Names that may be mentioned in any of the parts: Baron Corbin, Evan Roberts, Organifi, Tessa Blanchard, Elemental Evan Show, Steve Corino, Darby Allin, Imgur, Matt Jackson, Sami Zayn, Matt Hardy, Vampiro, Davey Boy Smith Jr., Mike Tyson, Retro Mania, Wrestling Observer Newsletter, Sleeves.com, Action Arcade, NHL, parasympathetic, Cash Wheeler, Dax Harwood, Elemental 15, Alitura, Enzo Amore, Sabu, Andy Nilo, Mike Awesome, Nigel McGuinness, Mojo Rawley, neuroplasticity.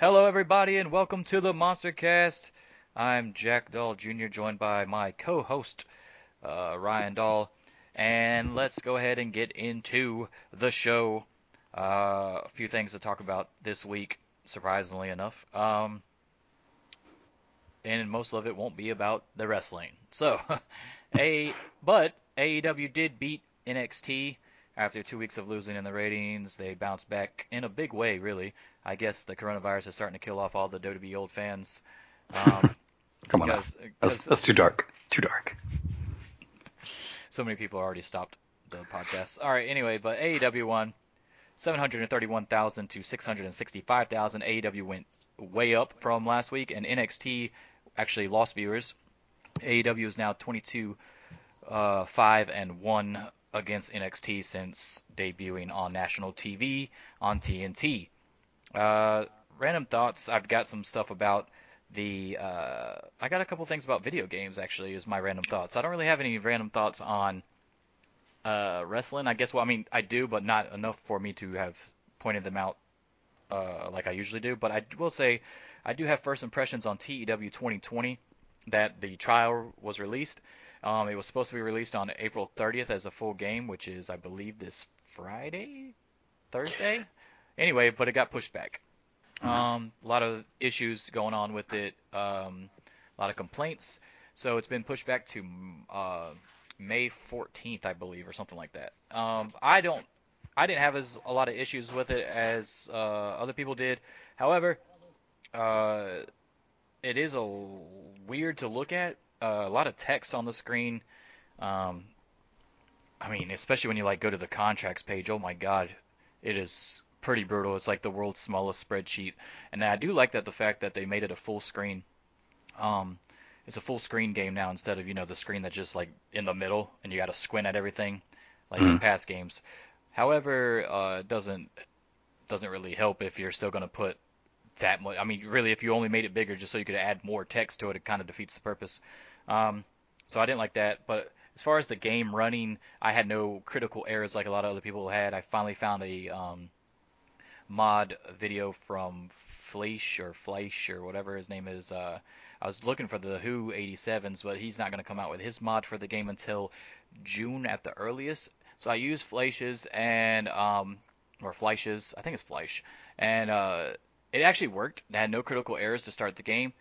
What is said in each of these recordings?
Hello, everybody, and welcome to the MonsterCast. I'm Jack Dahl Jr., joined by my co-host, Ryan Dahl. And let's go ahead and get into the show. A few things to talk about this week, surprisingly enough. And most of it won't be about the wrestling. So, but AEW did beat NXT. After 2 weeks of losing in the ratings, they bounced back in a big way, really. I guess the coronavirus is starting to kill off all the WWE old fans. Come on, that's too dark. Too dark. So many people already stopped the podcast. All right, anyway, but AEW won 731,000 to 665,000. AEW went way up from last week, and NXT actually lost viewers. AEW is now 22-5-1. Against NXT since debuting on national TV on TNT. Random thoughts. I've got some stuff about I got a couple things about video games, actually, is my random thoughts. I don't really have any random thoughts on wrestling. I guess, well, I mean, I do, but not enough for me to have pointed them out like I usually do. But I will say I do have first impressions on TEW 2020 that the trial was released. It was supposed to be released on April 30th as a full game, which is, I believe, this Thursday? Anyway, but it got pushed back. A lot of issues going on with it, a lot of complaints. So it's been pushed back to May 14th, I believe, or something like that. I didn't have a lot of issues with it as other people did. However, it is weird to look at. A lot of text on the screen. I mean, especially when you go to the contracts page. Oh my God, it is pretty brutal. It's like the world's smallest spreadsheet. And I do like the fact that they made it a full screen. It's a full screen game now instead of the screen that's just in the middle and you got to squint at everything in past games. However, it doesn't really help if you're still going to put that much. I mean, really, if you only made it bigger just so you could add more text to it, it kind of defeats the purpose. So I didn't like that. But as far as the game running, I had no critical errors like a lot of other people had. I finally found a mod video from Fleisch or whatever his name is. I was looking for the Who 87s, but he's not going to come out with his mod for the game until June at the earliest. So I used Fleisch's and or Fleisch's. I think it's Fleisch. And it actually worked. It had no critical errors to start the game.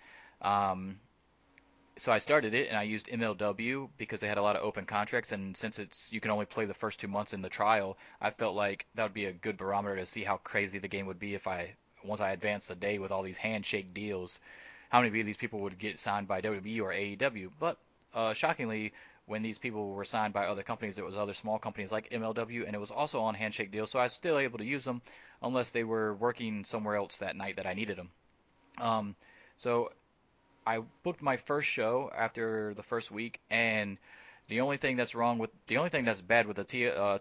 So I started it, and I used MLW because they had a lot of open contracts, and since you can only play the first 2 months in the trial, I felt like that would be a good barometer to see how crazy the game would be if once I advanced the day with all these handshake deals, how many of these people would get signed by WWE or AEW. But shockingly, when these people were signed by other companies, it was other small companies like MLW, and it was also on handshake deals, so I was still able to use them unless they were working somewhere else that night that I needed them. So I booked my first show after the first week, and the only thing that's bad with the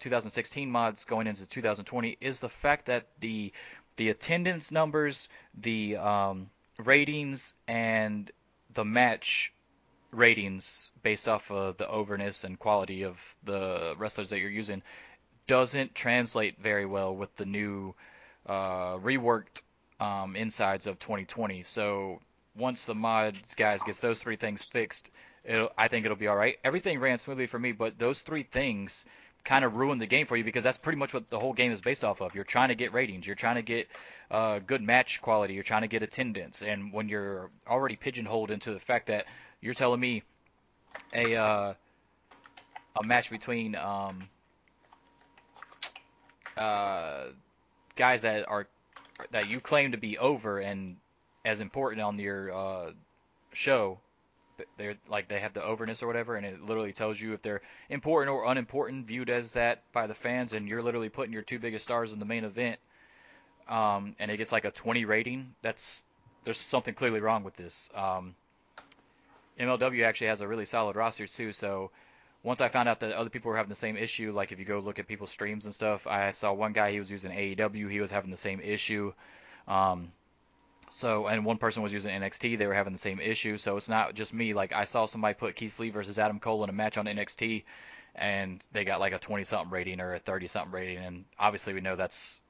2016 mods going into 2020 is the fact that the attendance numbers, the ratings, and the match ratings based off of the overness and quality of the wrestlers that you're using doesn't translate very well with the new reworked insides of 2020. So once the mods guys gets those three things fixed, I think it'll be all right. Everything ran smoothly for me, but those three things kind of ruined the game for you because that's pretty much what the whole game is based off of. You're trying to get ratings. You're trying to get good match quality. You're trying to get attendance. And when you're already pigeonholed into the fact that you're telling me a match between guys that you claim to be over and as important on your show, they have the overness or whatever, and it literally tells you if they're important or unimportant, viewed as that by the fans, and you're literally putting your two biggest stars in the main event, and it gets a 20 rating. There's something clearly wrong with this. MLW actually has a really solid roster too, so once I found out that other people were having the same issue, if you go look at people's streams and stuff, I saw one guy, he was using AEW, he was having the same issue. And one person was using NXT, they were having the same issue. So it's not just me. I saw somebody put Keith Lee versus Adam Cole in a match on NXT, and they got a 20-something rating or a 30-something rating. And obviously we know that's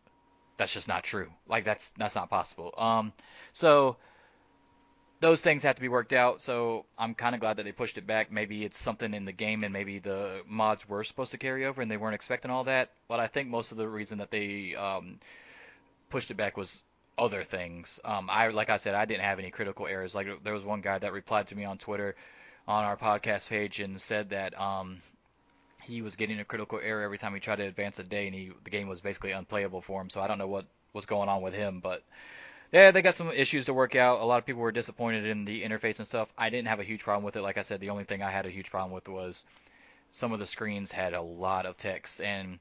that's just not true. Like, that's not possible. So those things have to be worked out. So I'm kind of glad that they pushed it back. Maybe it's something in the game, and maybe the mods were supposed to carry over and they weren't expecting all that. But I think most of the reason that they pushed it back was other things. Like I said, I didn't have any critical errors. Like, there was one guy that replied to me on Twitter on our podcast page and said that he was getting a critical error every time he tried to advance a day, and the game was basically unplayable for him. So I don't know what was going on with him, but yeah, they got some issues to work out. A lot of people were disappointed in the interface and stuff. I didn't have a huge problem with it. Like I said, the only thing I had a huge problem with was some of the screens had a lot of text, and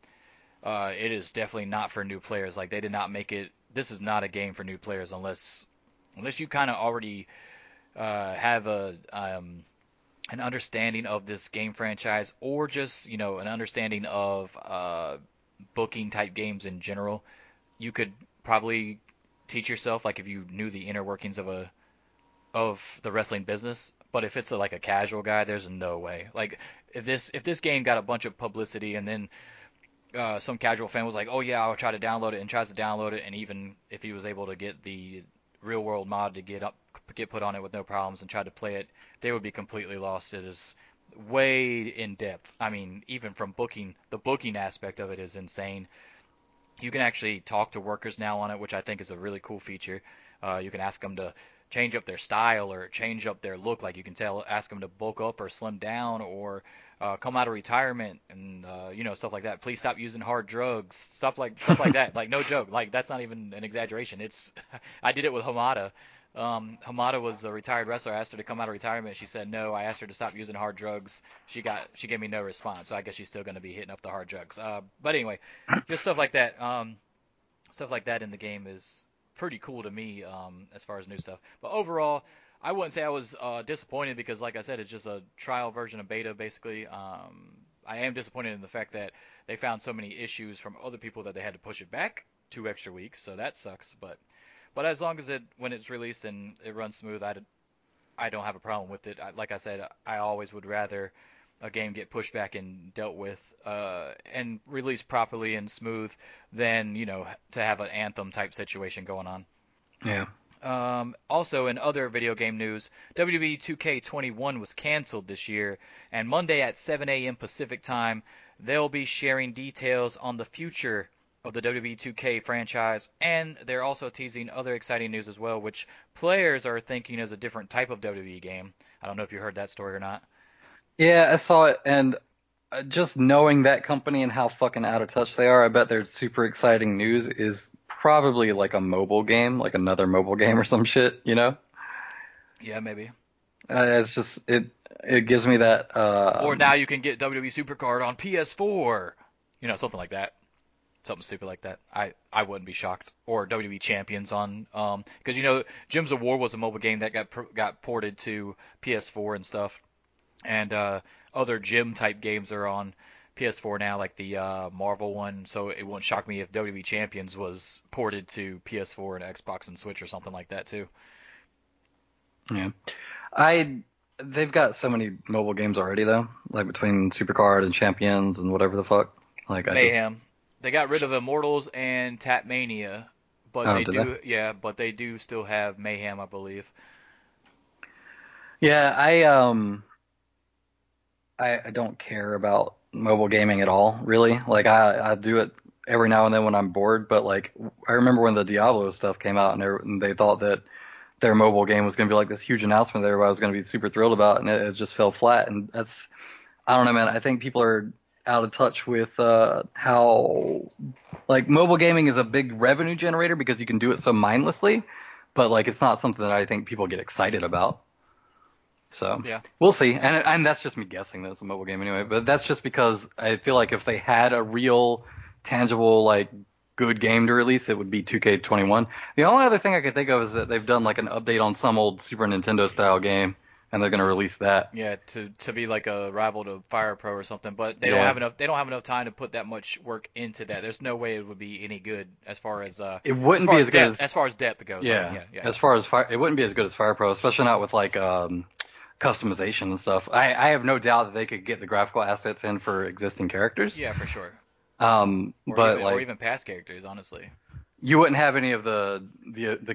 it is definitely not for new players. Like, they did not make it. This is not a game for new players unless you kind of already have a an understanding of this game franchise, or just, you know, an understanding of booking type games in general. You could probably teach yourself, like, if you knew the inner workings of the wrestling business. But if it's like a casual guy, there's no way. Like, if this game got a bunch of publicity, and then some casual fan was like, oh yeah, I'll try to download it, and tries to download it, and even if he was able to get the real world mod to get put on it with no problems and tried to play it, they would be completely lost. It is way in depth. I mean, even from booking, the booking aspect of it is insane. You can actually talk to workers now on it, which I think is a really cool feature. You can ask them to change up their style or change up their look. Like, you can ask them to bulk up or slim down, or come out of retirement, and stuff like that. Please stop using hard drugs, stuff like that. Like, no joke. Like, that's not even an exaggeration. It's I did it with Hamada. Hamada was a retired wrestler. I asked her to come out of retirement. She said no. I asked her to stop using hard drugs. She gave me no response. So I guess she's still going to be hitting up the hard drugs. But anyway, just stuff like that. Stuff like that in the game is pretty cool to me, as far as new stuff. But overall, I wouldn't say I was disappointed, because, like I said, it's just a trial version of beta, basically. I am disappointed in the fact that they found so many issues from other people that they had to push it back 2 extra weeks. So that sucks, but as long as when it's released and it runs smooth, I don't have a problem with it. Like I said, I always would rather a game get pushed back and dealt with and released properly and smooth than, to have an Anthem type situation going on. Yeah. Also, in other video game news, WWE 2K21 was canceled this year, and Monday at 7 a.m. Pacific time, they'll be sharing details on the future of the WWE 2K franchise, and they're also teasing other exciting news as well, which players are thinking is a different type of WWE game. I don't know if you heard that story or not. Yeah, I saw it, and just knowing that company and how fucking out of touch they are, I bet their super exciting news is probably like a mobile game, like another mobile game or some shit, Yeah, maybe. It's just, it gives me that... or now you can get WWE Supercard on PS4! Something like that. Something stupid like that. I wouldn't be shocked. Or WWE Champions on... Because, Gems of War was a mobile game that got ported to PS4 and stuff. And other gym-type games are on PS4 now, like the Marvel one. So it wouldn't shock me if WWE Champions was ported to PS4 and Xbox and Switch or something like that, too. Yeah. They've got so many mobile games already, though, like between Supercard and Champions and whatever the fuck. Like Mayhem. They got rid of Immortals and Tapmania. But yeah, but they do still have Mayhem, I believe. Yeah, I don't care about mobile gaming at all, really. Like, I do it every now and then when I'm bored, but, like, I remember when the Diablo stuff came out and they thought that their mobile game was going to be, like, this huge announcement that everybody was going to be super thrilled about, and it just fell flat. And that's – I don't know, man. I think people are out of touch with how – like, mobile gaming is a big revenue generator because you can do it so mindlessly, but, like, it's not something that I think people get excited about. So yeah. We'll see, and that's just me guessing that it's a mobile game anyway. But that's just because I feel like if they had a real, tangible, like, good game to release, it would be 2K21. The only other thing I could think of is that they've done like an update on some old Super Nintendo style game, and they're going to release that. Yeah, to be like a rival to Fire Pro or something. But they don't have enough. They don't have enough time to put that much work into that. There's no way it would be any good as far as it wouldn't be as good as far as depth goes. Yeah, as far as it wouldn't be as good as Fire Pro, especially not with like. Customization and stuff. I have no doubt that they could get the graphical assets in for existing characters. Yeah, for sure. Or even past characters, honestly. you wouldn't have any of the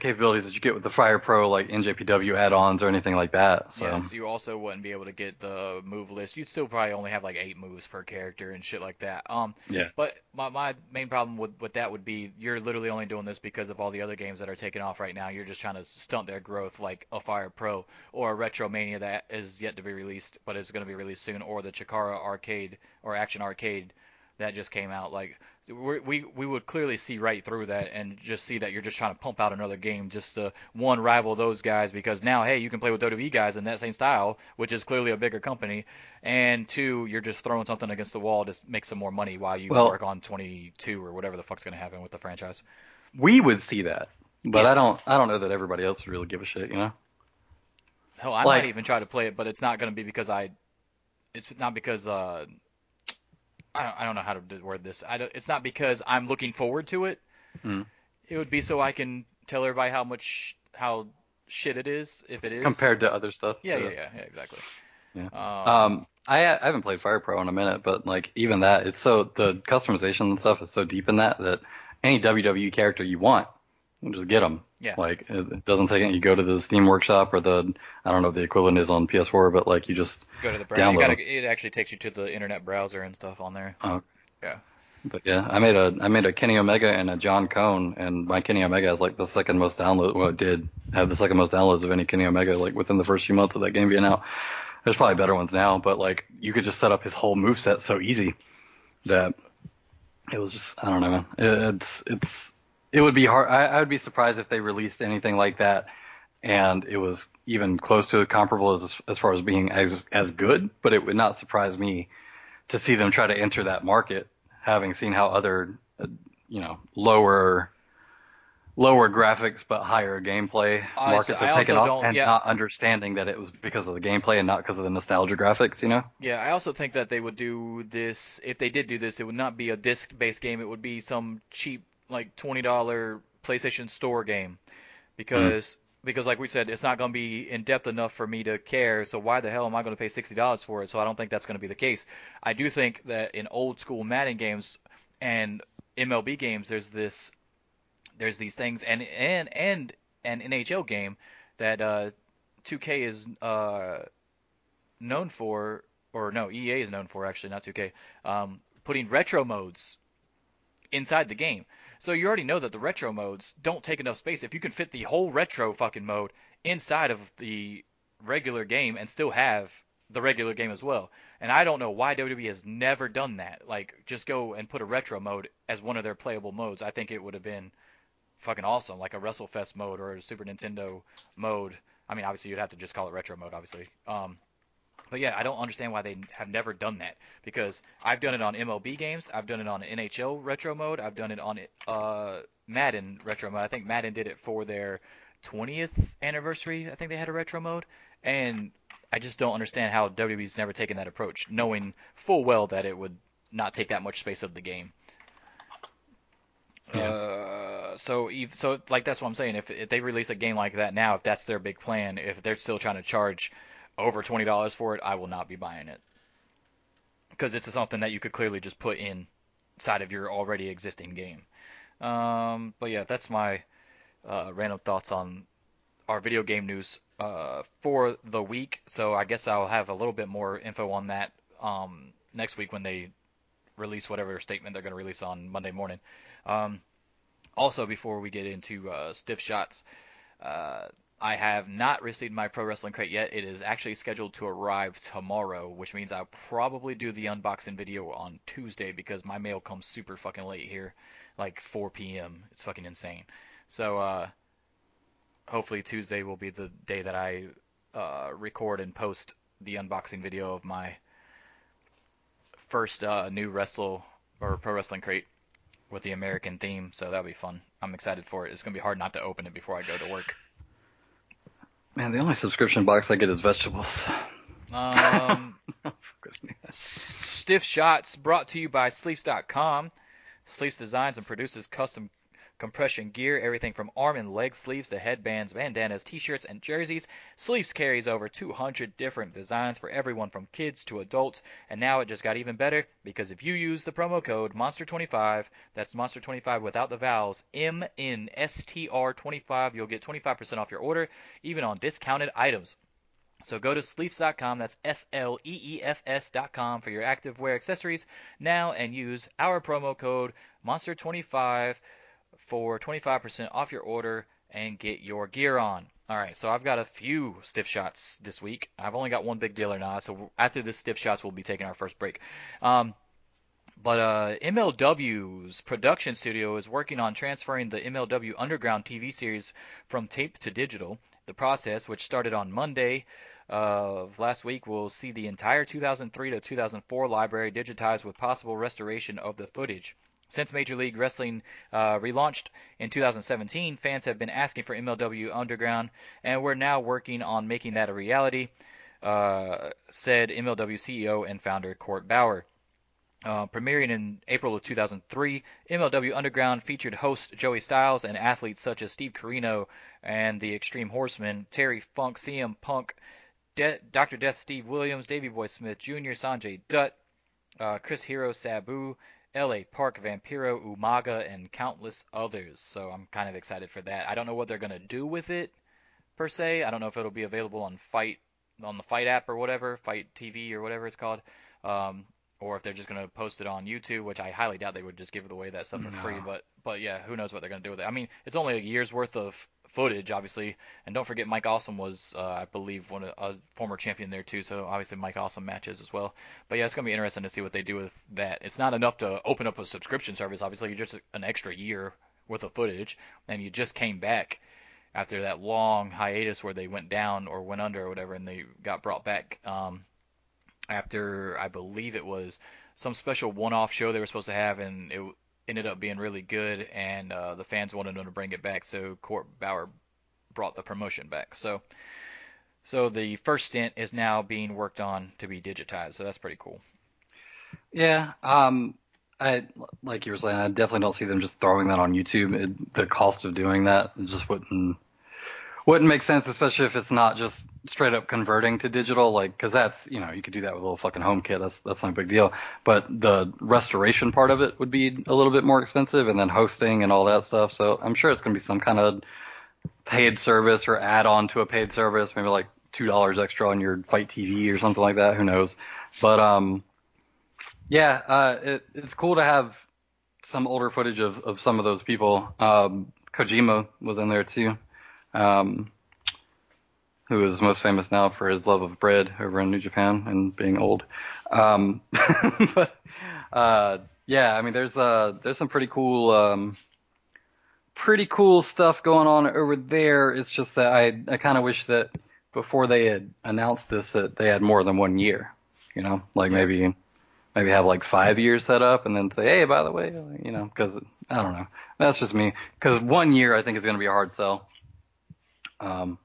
capabilities that you get with the Fire Pro, like NJPW add-ons or anything like that. So. Yes, you also wouldn't be able to get the move list. You'd still probably only have like 8 moves per character and shit like that. Yeah. But my main problem with that would be you're literally only doing this because of all the other games that are taking off right now. You're just trying to stunt their growth, like a Fire Pro or a Retro Mania that is yet to be released, but is going to be released soon, or the Chikara Arcade or Action Arcade that just came out. Like, we would clearly see right through that and just see that you're just trying to pump out another game just to, one, rival those guys, because now, hey, you can play with WWE guys in that same style, which is clearly a bigger company, and two, you're just throwing something against the wall to make some more money while you work on 22 or whatever the fuck's going to happen with the franchise. We would see that, but yeah. I don't know that everybody else would really give a shit, you know? Hell, I might even try to play it, but it's not going to be because I don't know how to word this. It's not because I'm looking forward to it. Mm. It would be so I can tell everybody how shit it is, if it is. Compared to other stuff. Yeah, exactly. Yeah. I haven't played Fire Pro in a minute, but like even that, it's so the customization and stuff is so deep in that any WWE character you want, you just get them. Yeah. Like it doesn't take it. You go to the Steam Workshop or I don't know the equivalent is on PS4, but like you just go to the browser. It actually takes you to the internet browser and stuff on there. Oh, yeah. But yeah, I made a Kenny Omega and a John Cone, and my Kenny Omega has like the second most download. Well, it did have the second most downloads of any Kenny Omega like within the first few months of that game being out. There's probably better ones now, but like you could just set up his whole moveset so easy that it was just, I don't know, man. It would be hard. I would be surprised if they released anything like that, and it was even close to comparable as far as being as good. But it would not surprise me to see them try to enter that market, having seen how other, lower graphics but higher gameplay markets have taken off, and not understanding that it was because of the gameplay and not because of the nostalgia graphics, you know? Yeah, I also think that they would do this. If they did do this, it would not be a disc-based game. It would be some cheap, like $20 PlayStation Store game, because like we said, it's not going to be in depth enough for me to care. So why the hell am I going to pay $60 for it? So I don't think that's going to be the case. I do think that in old school Madden games and MLB games, there's these things, and an NHL game that 2K is known for, or no, EA is known for, actually, not 2K, putting retro modes inside the game. So you already know that the retro modes don't take enough space. If you can fit the whole retro fucking mode inside of the regular game and still have the regular game as well. And I don't know why WWE has never done that. Like, just go and put a retro mode as one of their playable modes. I think it would have been fucking awesome, like a WrestleFest mode or a Super Nintendo mode. I mean, obviously, you'd have to just call it retro mode, obviously. But yeah, I don't understand why they have never done that, because I've done it on MLB games, I've done it on NHL retro mode, I've done it on Madden retro mode. I think Madden did it for their 20th anniversary. I think they had a retro mode, and I just don't understand how WWE's never taken that approach, knowing full well that it would not take that much space of the game. Yeah. So like that's what I'm saying. If they release a game like that now, if that's their big plan, if they're still trying to charge over $20 for it, I will not be buying it, because it's something that you could clearly just put inside of your already existing game. But yeah, that's my random thoughts on our video game news for the week. So I guess I'll have a little bit more info on that next week when they release whatever statement they're going to release on Monday morning. Also, before we get into stiff shots, I have not received my Pro Wrestling Crate yet. It is actually scheduled to arrive tomorrow, which means I'll probably do the unboxing video on Tuesday, because my mail comes super fucking late here, like 4 p.m. It's fucking insane. So hopefully Tuesday will be the day that I record and post the unboxing video of my first new Pro Wrestling Crate with the American theme. So that'll be fun. I'm excited for it. It's going to be hard not to open it before I go to work. Man, the only subscription box I get is vegetables. Stiff Shots brought to you by Sleeves.com. Sleeves designs and produces custom compression gear, everything from arm and leg sleeves to headbands, bandanas, t-shirts, and jerseys. Sleeves carries over 200 different designs for everyone from kids to adults, and now it just got even better because if you use the promo code MONSTER25, that's MONSTER25 without the vowels, MNSTR25, you'll get 25% off your order, even on discounted items. So go to Sleeves.com, that's SLEEFS.com for your activewear accessories now and use our promo code MONSTER25 for 25% off your order and get your gear on. All right, so I've got a few stiff shots this week. I've only got one big deal or not, so after this stiff shots, we'll be taking our first break. But MLW's production studio is working on transferring the MLW Underground TV series from tape to digital. The process, which started on Monday of last week, will see the entire 2003 to 2004 library digitized with possible restoration of the footage. Since Major League Wrestling relaunched in 2017, fans have been asking for MLW Underground, and we're now working on making that a reality, said MLW CEO and founder Court Bauer. Premiering in April of 2003, MLW Underground featured host Joey Styles and athletes such as Steve Corino and the Extreme Horsemen, Terry Funk, CM Punk, Dr. Death Steve Williams, Davey Boy Smith Jr., Sanjay Dutt, Chris Hero, Sabu, L.A. Park, Vampiro, Umaga, and countless others. So I'm kind of excited for that. I don't know what they're going to do with it, per se. I don't know if it'll be available on Fight, on the Fight app or whatever, Fight TV or whatever it's called. Or if they're just going to post it on YouTube, which I highly doubt they would just give away that stuff for free. But yeah, who knows what they're going to do with it. I mean, it's only a year's worth of footage, obviously. And don't forget, Mike Awesome was, I believe, a former champion there, too. So obviously Mike Awesome matches as well. But yeah, it's going to be interesting to see what they do with that. It's not enough to open up a subscription service, obviously. You're just an extra year worth of footage. And you just came back after that long hiatus where they went down or went under or whatever, and they got brought back after I believe it was some special one-off show they were supposed to have, and it ended up being really good, and the fans wanted them to bring it back, so Court Bauer brought the promotion back. So the first stint is now being worked on to be digitized, so that's pretty cool. Yeah, I like you were saying, I definitely don't see them just throwing that on YouTube. The cost of doing that just wouldn't make sense, especially if it's not just straight up converting to digital, like, because that's, you know, you could do that with a little fucking home kit. That's not a big deal. But the restoration part of it would be a little bit more expensive, and then hosting and all that stuff. So I'm sure it's going to be some kind of paid service or add on to a paid service, maybe like $2 extra on your Fight TV or something like that. Who knows? But yeah, it's cool to have some older footage of some of those people. Kojima was in there too. Who is most famous now for his love of bread over in New Japan and being old. But yeah, I mean, there's some pretty cool stuff going on over there. It's just that I kind of wish that before they had announced this that they had more than 1 year, you know, like maybe have like 5 years set up and then say, hey, by the way, you know, because I don't know. That's just me, because 1 year I think is going to be a hard sell.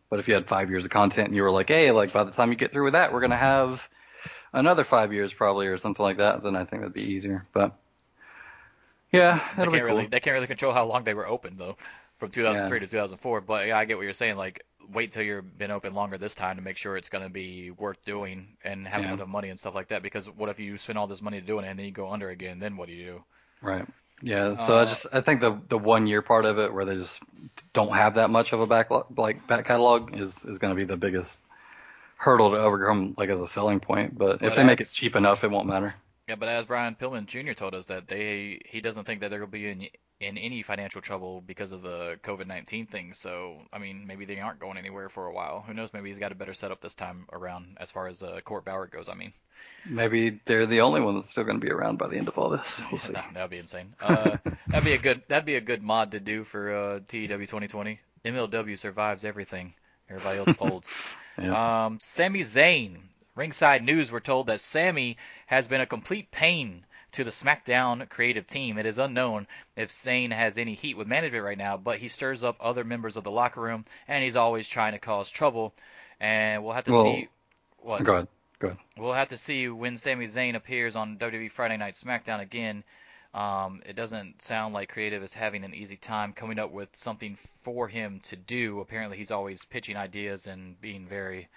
But if you had 5 years of content and you were like, hey, like by the time you get through with that, we're going to have another 5 years probably or something like that, then I think that'd be easier. But yeah, that'll be cool. They can't really control how long they were open though, from 2003 to 2004. But yeah, I get what you're saying. Like wait till you've been open longer this time to make sure it's going to be worth doing and having enough money and stuff like that. Because what if you spend all this money doing it and then you go under again, then what do you do? Right. Yeah, so I think the 1 year part of it where they just don't have that much of a back catalog is going to be the biggest hurdle to overcome, like as a selling point. But if they make it cheap enough, it won't matter. Yeah, but as Brian Pillman Jr. told us that he doesn't think that they're going to be in any financial trouble because of the COVID-19 thing. So I mean, maybe they aren't going anywhere for a while. Who knows? Maybe he's got a better setup this time around as far as Court Bauer goes. I mean, maybe they're the only one that's still going to be around by the end of all this. We'll see. That would be insane. That'd be a good mod to do for TEW 2020. MLW survives everything. Everybody else folds. Yeah. Sami Zayn. Ringside News were told that Sami has been a complete pain to the SmackDown creative team. It is unknown if Zayn has any heat with management right now, but he stirs up other members of the locker room, and he's always trying to cause trouble. And we'll have to see. What? Go ahead. We'll have to see when Sami Zayn appears on WWE Friday Night SmackDown again. It doesn't sound like creative is having an easy time coming up with something for him to do. Apparently he's always pitching ideas and being very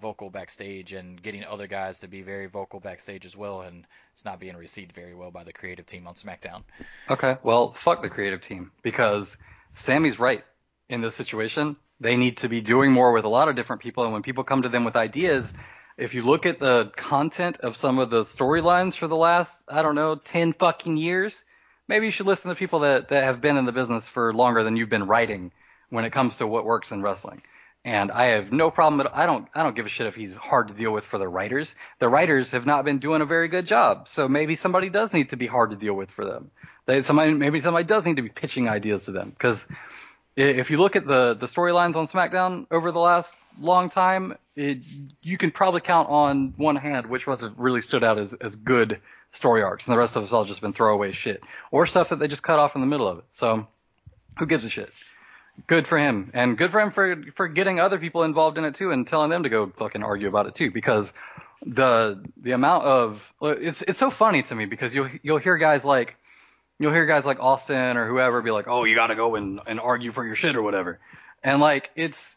vocal backstage and getting other guys to be very vocal backstage as well, and it's not being received very well by the creative team on SmackDown. Okay, well, fuck the creative team, because Sammy's right in this situation. They need to be doing more with a lot of different people, and when people come to them with ideas, if you look at the content of some of the storylines for the last, 10 fucking years, maybe you should listen to people that have been in the business for longer than you've been writing when it comes to what works in wrestling. And I have no problem. I don't give a shit if he's hard to deal with for the writers. The writers have not been doing a very good job. So maybe somebody does need to be hard to deal with for them. Maybe somebody does need to be pitching ideas to them. Because if you look at the storylines on SmackDown over the last long time, you can probably count on one hand which ones have really stood out as good story arcs. And the rest of us all just been throwaway shit. Or stuff that they just cut off in the middle of it. So who gives a shit? Good for him, and good for him for getting other people involved in it too, and telling them to go fucking argue about it too. Because the amount of it's so funny to me, because you'll hear guys like Austin or whoever be like, oh, you got to go and argue for your shit or whatever, and like it's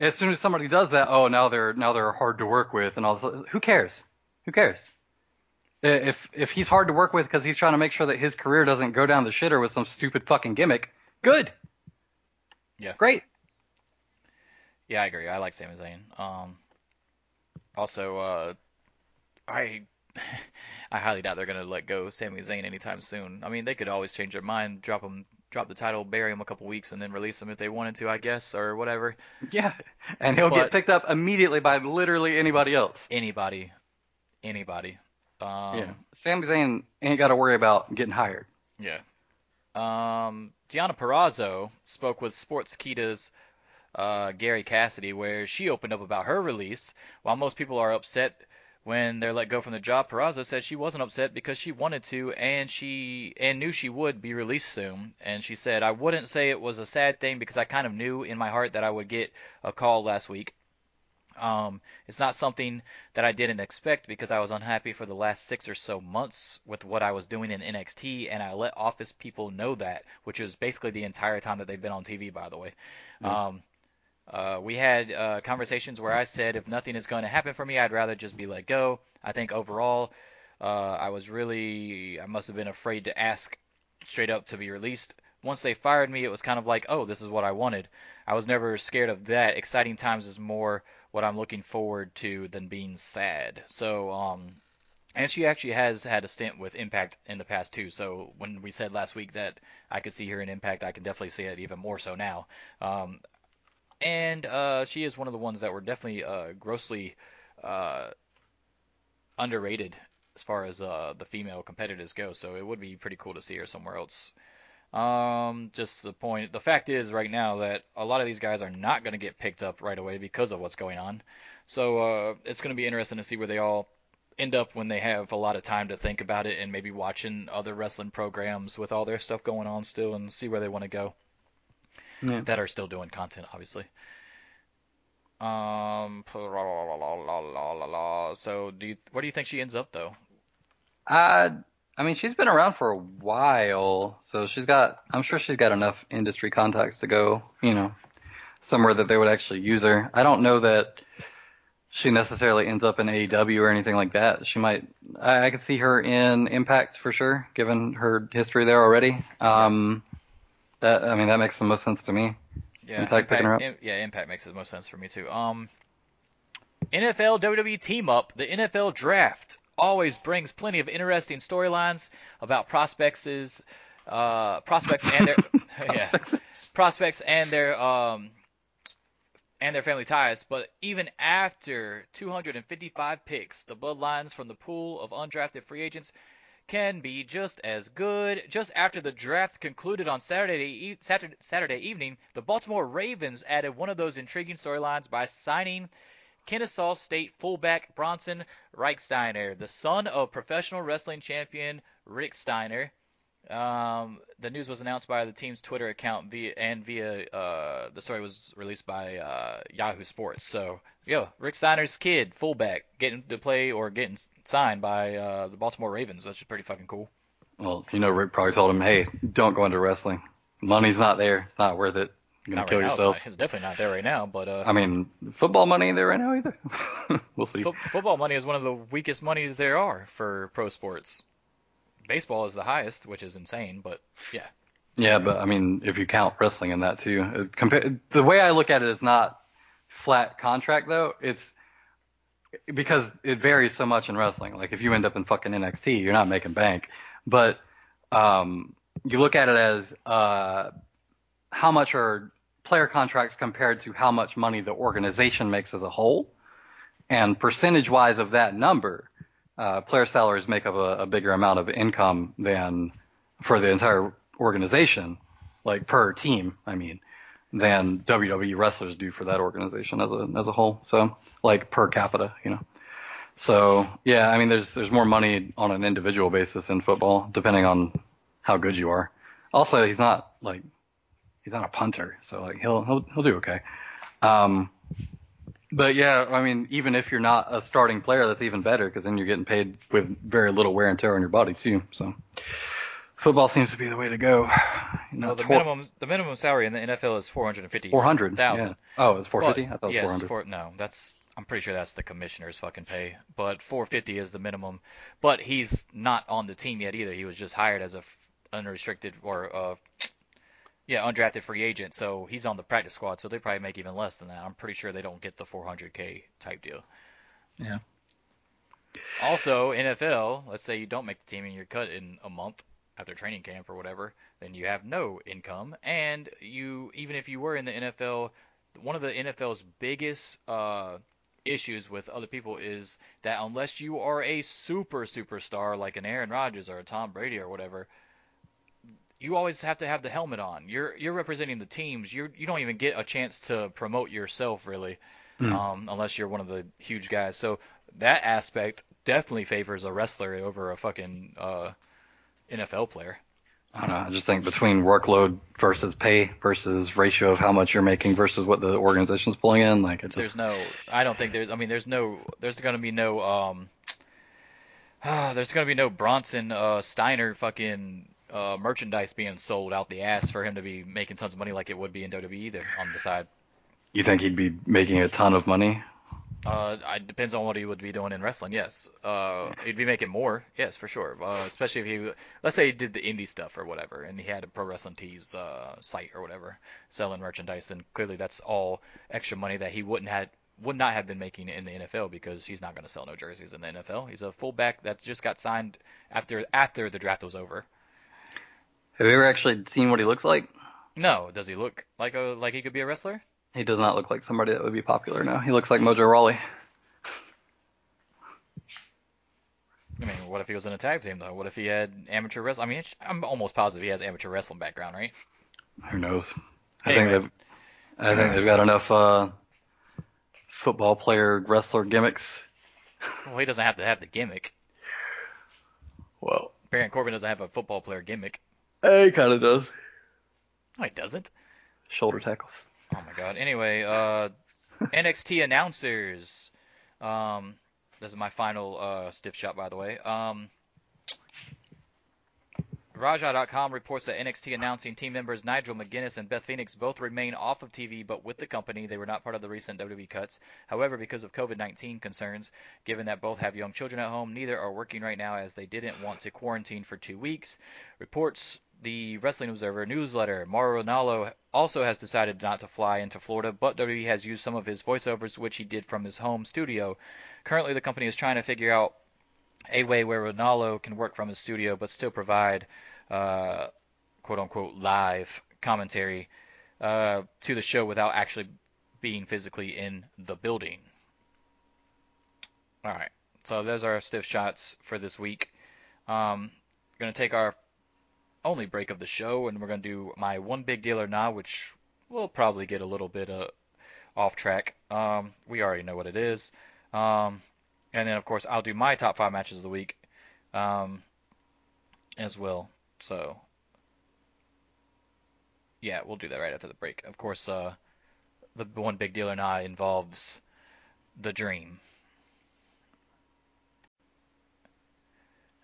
as soon as somebody does that, oh, now they're hard to work with and all this. Who cares? If he's hard to work with because he's trying to make sure that his career doesn't go down the shitter with some stupid fucking gimmick, good. Yeah. Great. Yeah, I agree. I like Sami Zayn. Also, I highly doubt they're going to let go of Sami Zayn anytime soon. I mean, they could always change their mind, drop the title, bury him a couple weeks, and then release him if they wanted to, I guess, or whatever. Yeah, and he'll get picked up immediately by literally anybody else. Anybody. Yeah. Sami Zayn ain't got to worry about getting hired. Yeah. Deonna Purrazzo spoke with Sportskeeta's Gary Cassidy, where she opened up about her release. While most people are upset when they're let go from the job, Purrazzo said she wasn't upset because she wanted to, and she knew she would be released soon. And she said, I wouldn't say it was a sad thing because I kind of knew in my heart that I would get a call last week. It's not something that I didn't expect because I was unhappy for the last 6 or so months with what I was doing in NXT, and I let office people know that, which is basically the entire time that they've been on TV, by the way. Yeah. We had conversations where I said if nothing is going to happen for me, I'd rather just be let go. I think overall I must have been afraid to ask straight up to be released. Once they fired me, it was kind of like, oh, this is what I wanted. I was never scared of that. Exciting times is more what I'm looking forward to than being sad. So, and she actually has had a stint with Impact in the past too. So when we said last week that I could see her in Impact, I can definitely see it even more so now. And she is one of the ones that were definitely grossly underrated as far as the female competitors go. So it would be pretty cool to see her somewhere else. Just the point. The fact is right now that a lot of these guys are not going to get picked up right away because of what's going on. So it's going to be interesting to see where they all end up when they have a lot of time to think about it, and maybe watching other wrestling programs with all their stuff going on still, and see where they want to go. Yeah. That are still doing content, obviously. So where do you think she ends up though? I mean, she's been around for a while, so I'm sure she's got enough industry contacts to go, somewhere that they would actually use her. I don't know that she necessarily ends up in AEW or anything like that. She might. I could see her in Impact for sure, given her history there already. That makes the most sense to me. Yeah, Impact picking her up. Impact makes the most sense for me too. NFL WWE team up, the NFL draft. Always brings plenty of interesting storylines about prospects and their family ties. But even after 255 picks, the bloodlines from the pool of undrafted free agents can be just as good. Just after the draft concluded on Saturday evening, the Baltimore Ravens added one of those intriguing storylines by signing Kennesaw State fullback Bronson Reich-Steiner, the son of professional wrestling champion Rick Steiner. The news was announced by the team's Twitter account via the story was released by Yahoo Sports. So, Rick Steiner's kid, fullback, getting to play or getting signed by the Baltimore Ravens. That's pretty fucking cool. Well, you know, Rick probably told him, hey, don't go into wrestling. Money's not there. It's not worth it. You're going to kill yourself. It's definitely not there right now. But I mean, football money ain't there right now either. We'll see. Football money is one of the weakest monies there are for pro sports. Baseball is the highest, which is insane, but yeah. Yeah, but I mean, if you count wrestling in that too. The way I look at it is not flat contract, though. It's because it varies so much in wrestling. Like, if you end up in fucking NXT, you're not making bank. But you look at it as how much are player contracts compared to how much money the organization makes as a whole. And percentage-wise of that number, player salaries make up a bigger amount of income than for the entire organization, like per team, I mean, than WWE wrestlers do for that organization as a whole. So, like, per capita, you know. So, yeah, I mean, there's more money on an individual basis in football, depending on how good you are. Also, he's not a punter, so like he'll do okay. But yeah, I mean, even if you're not a starting player, that's even better, because then you're getting paid with very little wear and tear on your body too. So football seems to be the way to go. You know, well, the minimum salary in the NFL is $450,000. 400,000. Yeah. Oh, it's 450. I thought it was 400. I'm pretty sure that's the commissioner's fucking pay, but 450 is the minimum. But he's not on the team yet either. He was just hired as a unrestricted or undrafted free agent, so he's on the practice squad. So they probably make even less than that. I'm pretty sure they don't get the $400K type deal. Yeah. Also, NFL. Let's say you don't make the team and you're cut in a month after training camp or whatever, then you have no income, and even if you were in the NFL, one of the NFL's biggest issues with other people is that unless you are a superstar like an Aaron Rodgers or a Tom Brady or whatever, you always have to have the helmet on. You're representing the teams. You don't even get a chance to promote yourself really, unless you're one of the huge guys. So that aspect definitely favors a wrestler over a fucking NFL player. I don't know. I just think between workload versus pay versus ratio of how much you're making versus what the organization's pulling in, like, it just... there's going to be no Bronson Steiner fucking merchandise being sold out the ass for him to be making tons of money like it would be in WWE either on the side. You think he'd be making a ton of money? It depends on what he would be doing in wrestling, yes. He'd be making more, yes, for sure. Especially if let's say he did the indie stuff or whatever, and he had a Pro Wrestling Tees site or whatever, selling merchandise, then clearly that's all extra money that he would not have been making in the NFL, because he's not going to sell no jerseys in the NFL. He's a fullback that just got signed after the draft was over. Have you ever actually seen what he looks like? No. Does he look like he could be a wrestler? He does not look like somebody that would be popular now. He looks like Mojo Rawley. I mean, what if he was in a tag team, though? What if he had amateur wrestling? I mean, I'm almost positive he has amateur wrestling background, right? Who knows? I think they've got enough football player wrestler gimmicks. Well, he doesn't have to have the gimmick. Well, Baron Corbin doesn't have a football player gimmick. He kind of does. No, he doesn't. Shoulder tackles. Oh my God. Anyway, NXT announcers. This is my final stiff shot, by the way. Raja.com reports that NXT announcing team members Nigel McGuinness and Beth Phoenix both remain off of TV but with the company. They were not part of the recent WWE cuts. However, because of COVID-19 concerns, given that both have young children at home, neither are working right now as they didn't want to quarantine for 2 weeks. Reports the Wrestling Observer newsletter. Mauro Ranallo also has decided not to fly into Florida, but WWE has used some of his voiceovers, which he did from his home studio. Currently, the company is trying to figure out a way where Ranallo can work from his studio but still provide quote-unquote live commentary to the show without actually being physically in the building. All right, so those are our stiff shots for this week. We're going to take our only break of the show, and we're going to do my one big deal or not, which will probably get a little bit off track. We already know what it is. And then, of course, I'll do my top 5 matches of the week as well. So, yeah, we'll do that right after the break. Of course, the one big deal or not involves the Dream.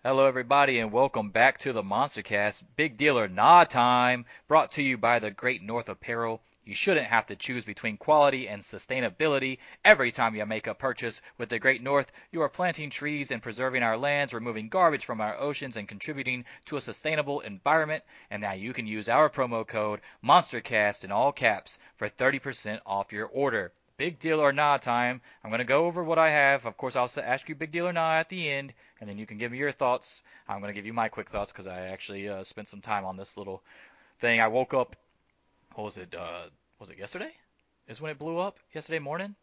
Hello everybody and welcome back to the MonsterCast. Big Deal or Nah time, brought to you by the Great North Apparel. You shouldn't have to choose between quality and sustainability every time you make a purchase. With the Great North, you are planting trees and preserving our lands, removing garbage from our oceans, and contributing to a sustainable environment. And now you can use our promo code MonsterCast in all caps for 30% off your order. Big Deal or Nah time. I'm going to go over what I have. Of course, I'll ask you Big Deal or Nah at the end, and then you can give me your thoughts. I'm going to give you my quick thoughts because I actually spent some time on this little thing. I woke up, what was it yesterday? Is when it blew up? Yesterday morning?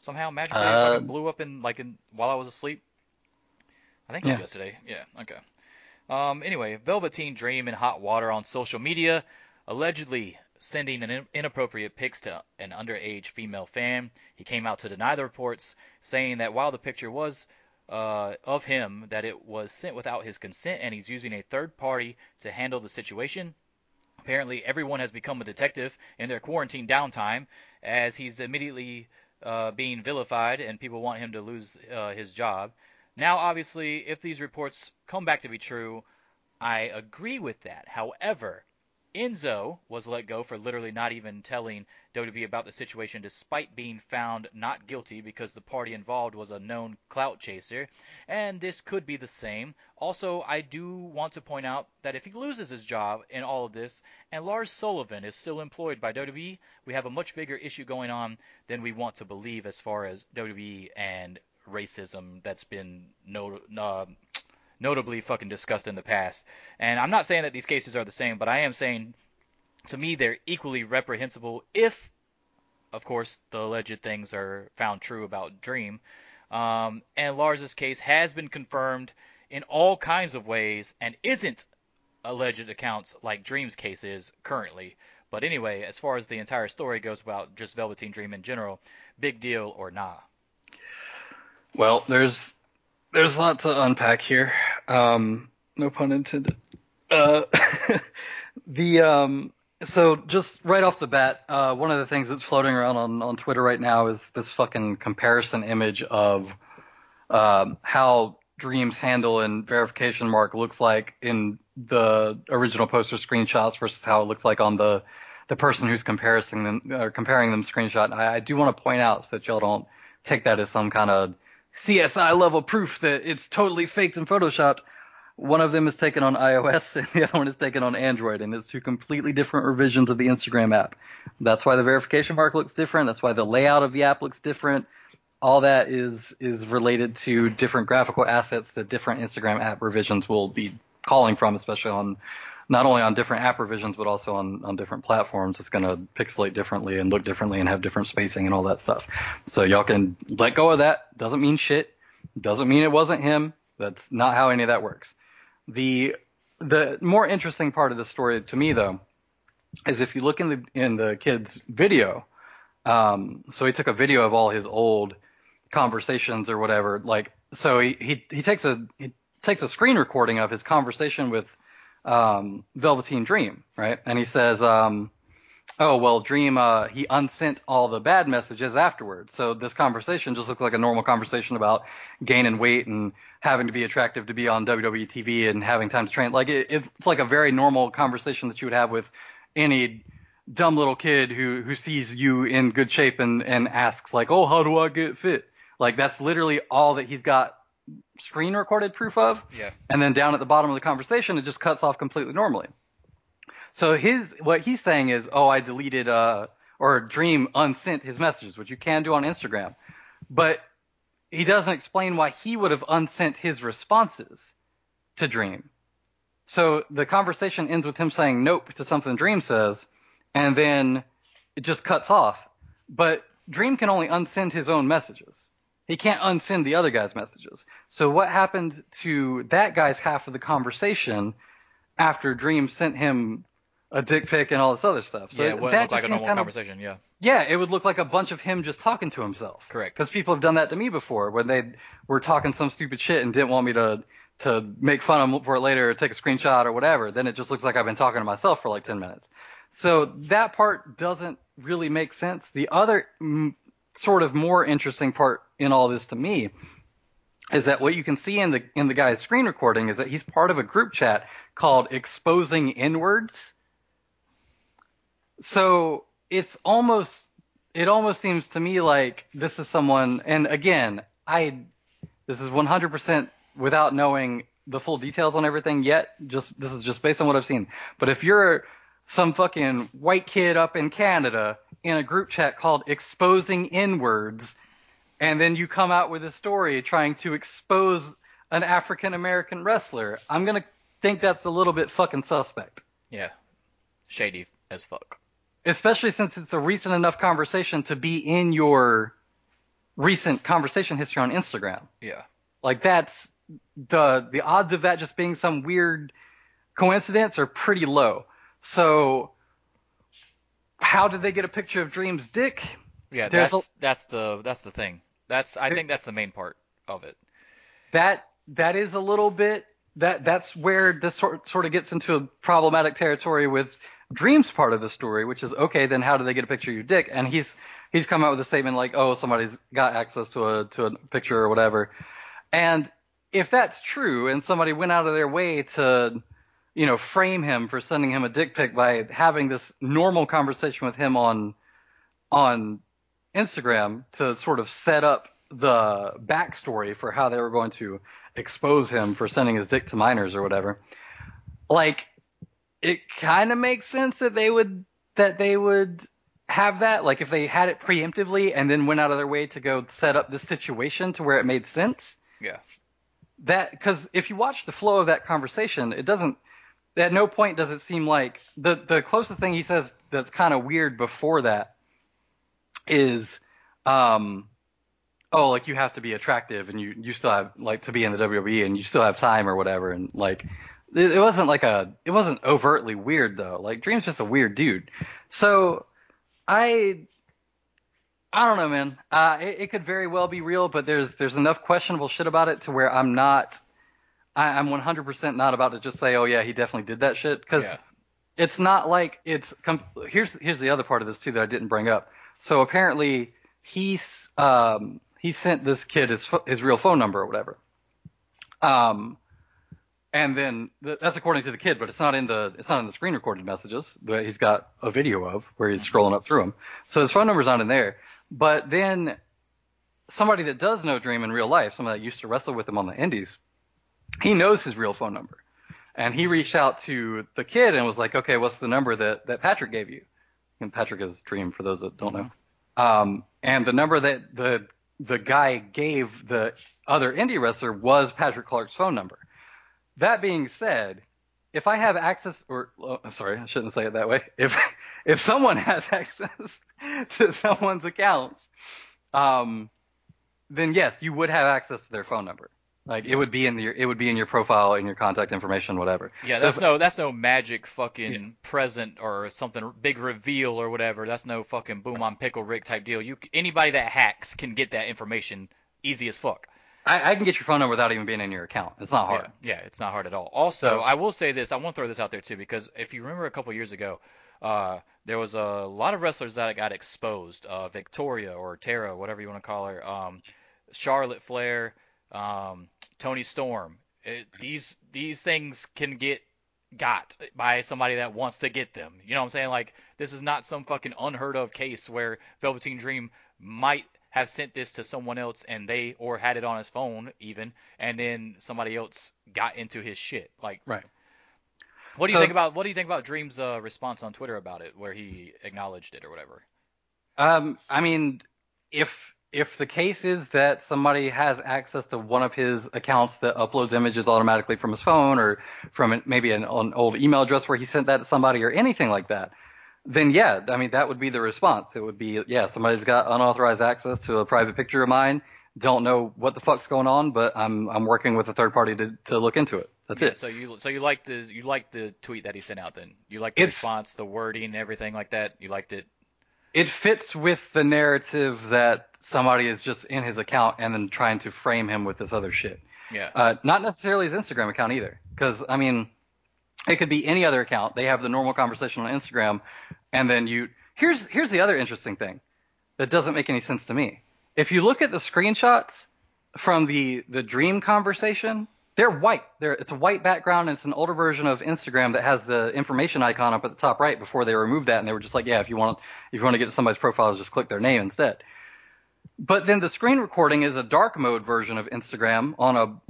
Somehow magically it blew up in while I was asleep. I think it was yesterday. Yeah, okay. Anyway, Velveteen Dream in hot water on social media, allegedly sending an inappropriate pics to an underage female fan. He came out to deny the reports, saying that while the picture was of him, that it was sent without his consent, and he's using a third party to handle the situation. Apparently, everyone has become a detective in their quarantine downtime, as he's immediately being vilified, and people want him to lose his job. Now, obviously, if these reports come back to be true, I agree with that. However, Enzo was let go for literally not even telling WWE about the situation, despite being found not guilty because the party involved was a known clout chaser, and this could be the same. Also, I do want to point out that if he loses his job in all of this, and Lars Sullivan is still employed by WWE, we have a much bigger issue going on than we want to believe as far as WWE and racism that's been notably fucking discussed in the past. And I'm not saying that these cases are the same, but I am saying, to me, they're equally reprehensible if, of course, the alleged things are found true about Dream. And Lars's case has been confirmed in all kinds of ways and isn't alleged accounts like Dream's case is currently. But anyway, as far as the entire story goes about just Velveteen Dream in general, Big Deal or Nah? Well, there's a lot to unpack here. No pun intended. So just right off the bat, one of the things that's floating around on Twitter right now is this fucking comparison image of how Dream's handle and verification mark looks like in the original poster screenshots versus how it looks like on the person who's comparing them screenshot. I do want to point out so that y'all don't take that as some kind of CSI level proof that it's totally faked and photoshopped. One of them is taken on iOS and the other one is taken on Android, and it's two completely different revisions of the Instagram app. That's why the verification mark looks different. That's why the layout of the app looks different. All that is related to different graphical assets that different Instagram app revisions will be calling from, especially on not only on different app revisions but also on different platforms. It's going to pixelate differently and look differently and have different spacing and all that stuff. So y'all can let go of that. Doesn't mean shit. Doesn't mean it wasn't him. That's not how any of that works. The more interesting part of the story to me, though, is if you look in the kid's video. So he took a video of all his old conversations or whatever. Like, so he takes a screen recording of his conversation with Velveteen Dream, right? And he says, "Oh well, Dream, he unsent all the bad messages afterwards. So this conversation just looks like a normal conversation about gaining weight and having to be attractive to be on WWE TV and having time to train. Like it's like a very normal conversation that you would have with any dumb little kid who sees you in good shape and asks like, oh, how do I get fit? Like that's literally all that he's got screen recorded proof of. Yeah. And then down at the bottom of the conversation, it just cuts off completely normally. So what he's saying is, oh, I deleted or Dream unsent his messages, which you can do on Instagram. But he doesn't explain why he would have unsent his responses to Dream. So the conversation ends with him saying nope to something Dream says, and then it just cuts off. But Dream can only unsend his own messages. He can't unsend the other guy's messages. So what happened to that guy's half of the conversation after Dream sent him a dick pic and all this other stuff? So yeah, it wouldn't look like a normal conversation, yeah. Yeah, it would look like a bunch of him just talking to himself. Correct. Because people have done that to me before when they were talking some stupid shit and didn't want me to make fun of them for it later or take a screenshot or whatever. Then it just looks like I've been talking to myself for like 10 minutes. So that part doesn't really make sense. The other sort of more interesting part in all this to me is that what you can see in the guy's screen recording is that he's part of a group chat called Exposing Inwards. So it's almost, it almost seems to me like this is someone, and again, this is 100% without knowing the full details on everything yet. Just, this is just based on what I've seen. But if you're some fucking white kid up in Canada in a group chat called Exposing Inwards, and then you come out with a story trying to expose an African-American wrestler, I'm going to think that's a little bit fucking suspect. Yeah. Shady as fuck. Especially since it's a recent enough conversation to be in your recent conversation history on Instagram. Yeah. Like, that's the odds of that just being some weird coincidence are pretty low. So how did they get a picture of Dream's dick? Yeah, that's the thing. I think that's the main part of it. That is a little bit that's where this sort of gets into a problematic territory with Dream's part of the story, which is, okay, then how do they get a picture of your dick? And he's come out with a statement like, oh, somebody's got access to a picture or whatever. And if that's true, and somebody went out of their way to, you know, frame him for sending him a dick pic by having this normal conversation with him on Instagram to sort of set up the backstory for how they were going to expose him for sending his dick to minors or whatever, like, it kind of makes sense that they would have that, like, if they had it preemptively and then went out of their way to go set up this situation to where it made sense. Yeah. That, 'cause if you watch the flow of that conversation, it doesn't, at no point does it seem like, the closest thing he says that's kind of weird before that is, oh, like, you have to be attractive and you still have, like, to be in the WWE and you still have time or whatever, and, like, it wasn't overtly weird though. Like, Dream's just a weird dude. So I don't know, man. It could very well be real, but there's enough questionable shit about it to where I'm 100% not about to just say, oh yeah, he definitely did that shit, because yeah. It's not like it's. Here's the other part of this too that I didn't bring up. So apparently he sent this kid his real phone number or whatever. And then that's according to the kid, but it's not in the screen recorded messages that he's got a video of where he's scrolling up through them. So his phone number's not in there. But then somebody that does know Dream in real life, somebody that used to wrestle with him on the indies, he knows his real phone number. And he reached out to the kid and was like, okay, what's the number that Patrick gave you? And Patrick is Dream, for those that don't know. And the number that the guy gave the other indie wrestler was Patrick Clark's phone number. That being said, if I have access, or sorry, I shouldn't say it that way. If someone has access to someone's accounts, then yes, you would have access to their phone number. Like, it would be in your profile, in your contact information, whatever. Yeah, that's no magic fucking present or something, big reveal or whatever. That's no fucking boom on pickle Rick type deal. Anybody that hacks can get that information easy as fuck. I can get your phone number without even being in your account. It's not hard. Yeah, it's not hard at all. Also, I will say this. I want to throw this out there too, because if you remember a couple years ago, there was a lot of wrestlers that got exposed. Victoria or Tara, whatever you want to call her, Charlotte Flair, Toni Storm. These things can get got by somebody that wants to get them. You know what I'm saying? Like, this is not some fucking unheard of case where Velveteen Dream might have sent this to someone else and they, or had it on his phone even, and then somebody else got into his shit. Like, right. What do you think about Dream's response on Twitter about it, where he acknowledged it or whatever? I mean, if the case is that somebody has access to one of his accounts that uploads images automatically from his phone or from maybe an old email address where he sent that to somebody or anything like that, then yeah, I mean, that would be the response. It would be, yeah, somebody's got unauthorized access to a private picture of mine. Don't know what the fuck's going on, but I'm working with a third party to look into it. That's it. So you liked the tweet that he sent out then? You liked the response, the wording, everything like that? You liked it? It fits with the narrative that somebody is just in his account and then trying to frame him with this other shit. Yeah. Not necessarily his Instagram account either, because I mean, it could be any other account. They have the normal conversation on Instagram, and then you – here's the other interesting thing that doesn't make any sense to me. If you look at the screenshots from the Dream conversation, they're white. It's a white background, and it's an older version of Instagram that has the information icon up at the top right before they removed that, and they were just like, yeah, if you want to get to somebody's profile, just click their name instead. But then the screen recording is a dark mode version of Instagram on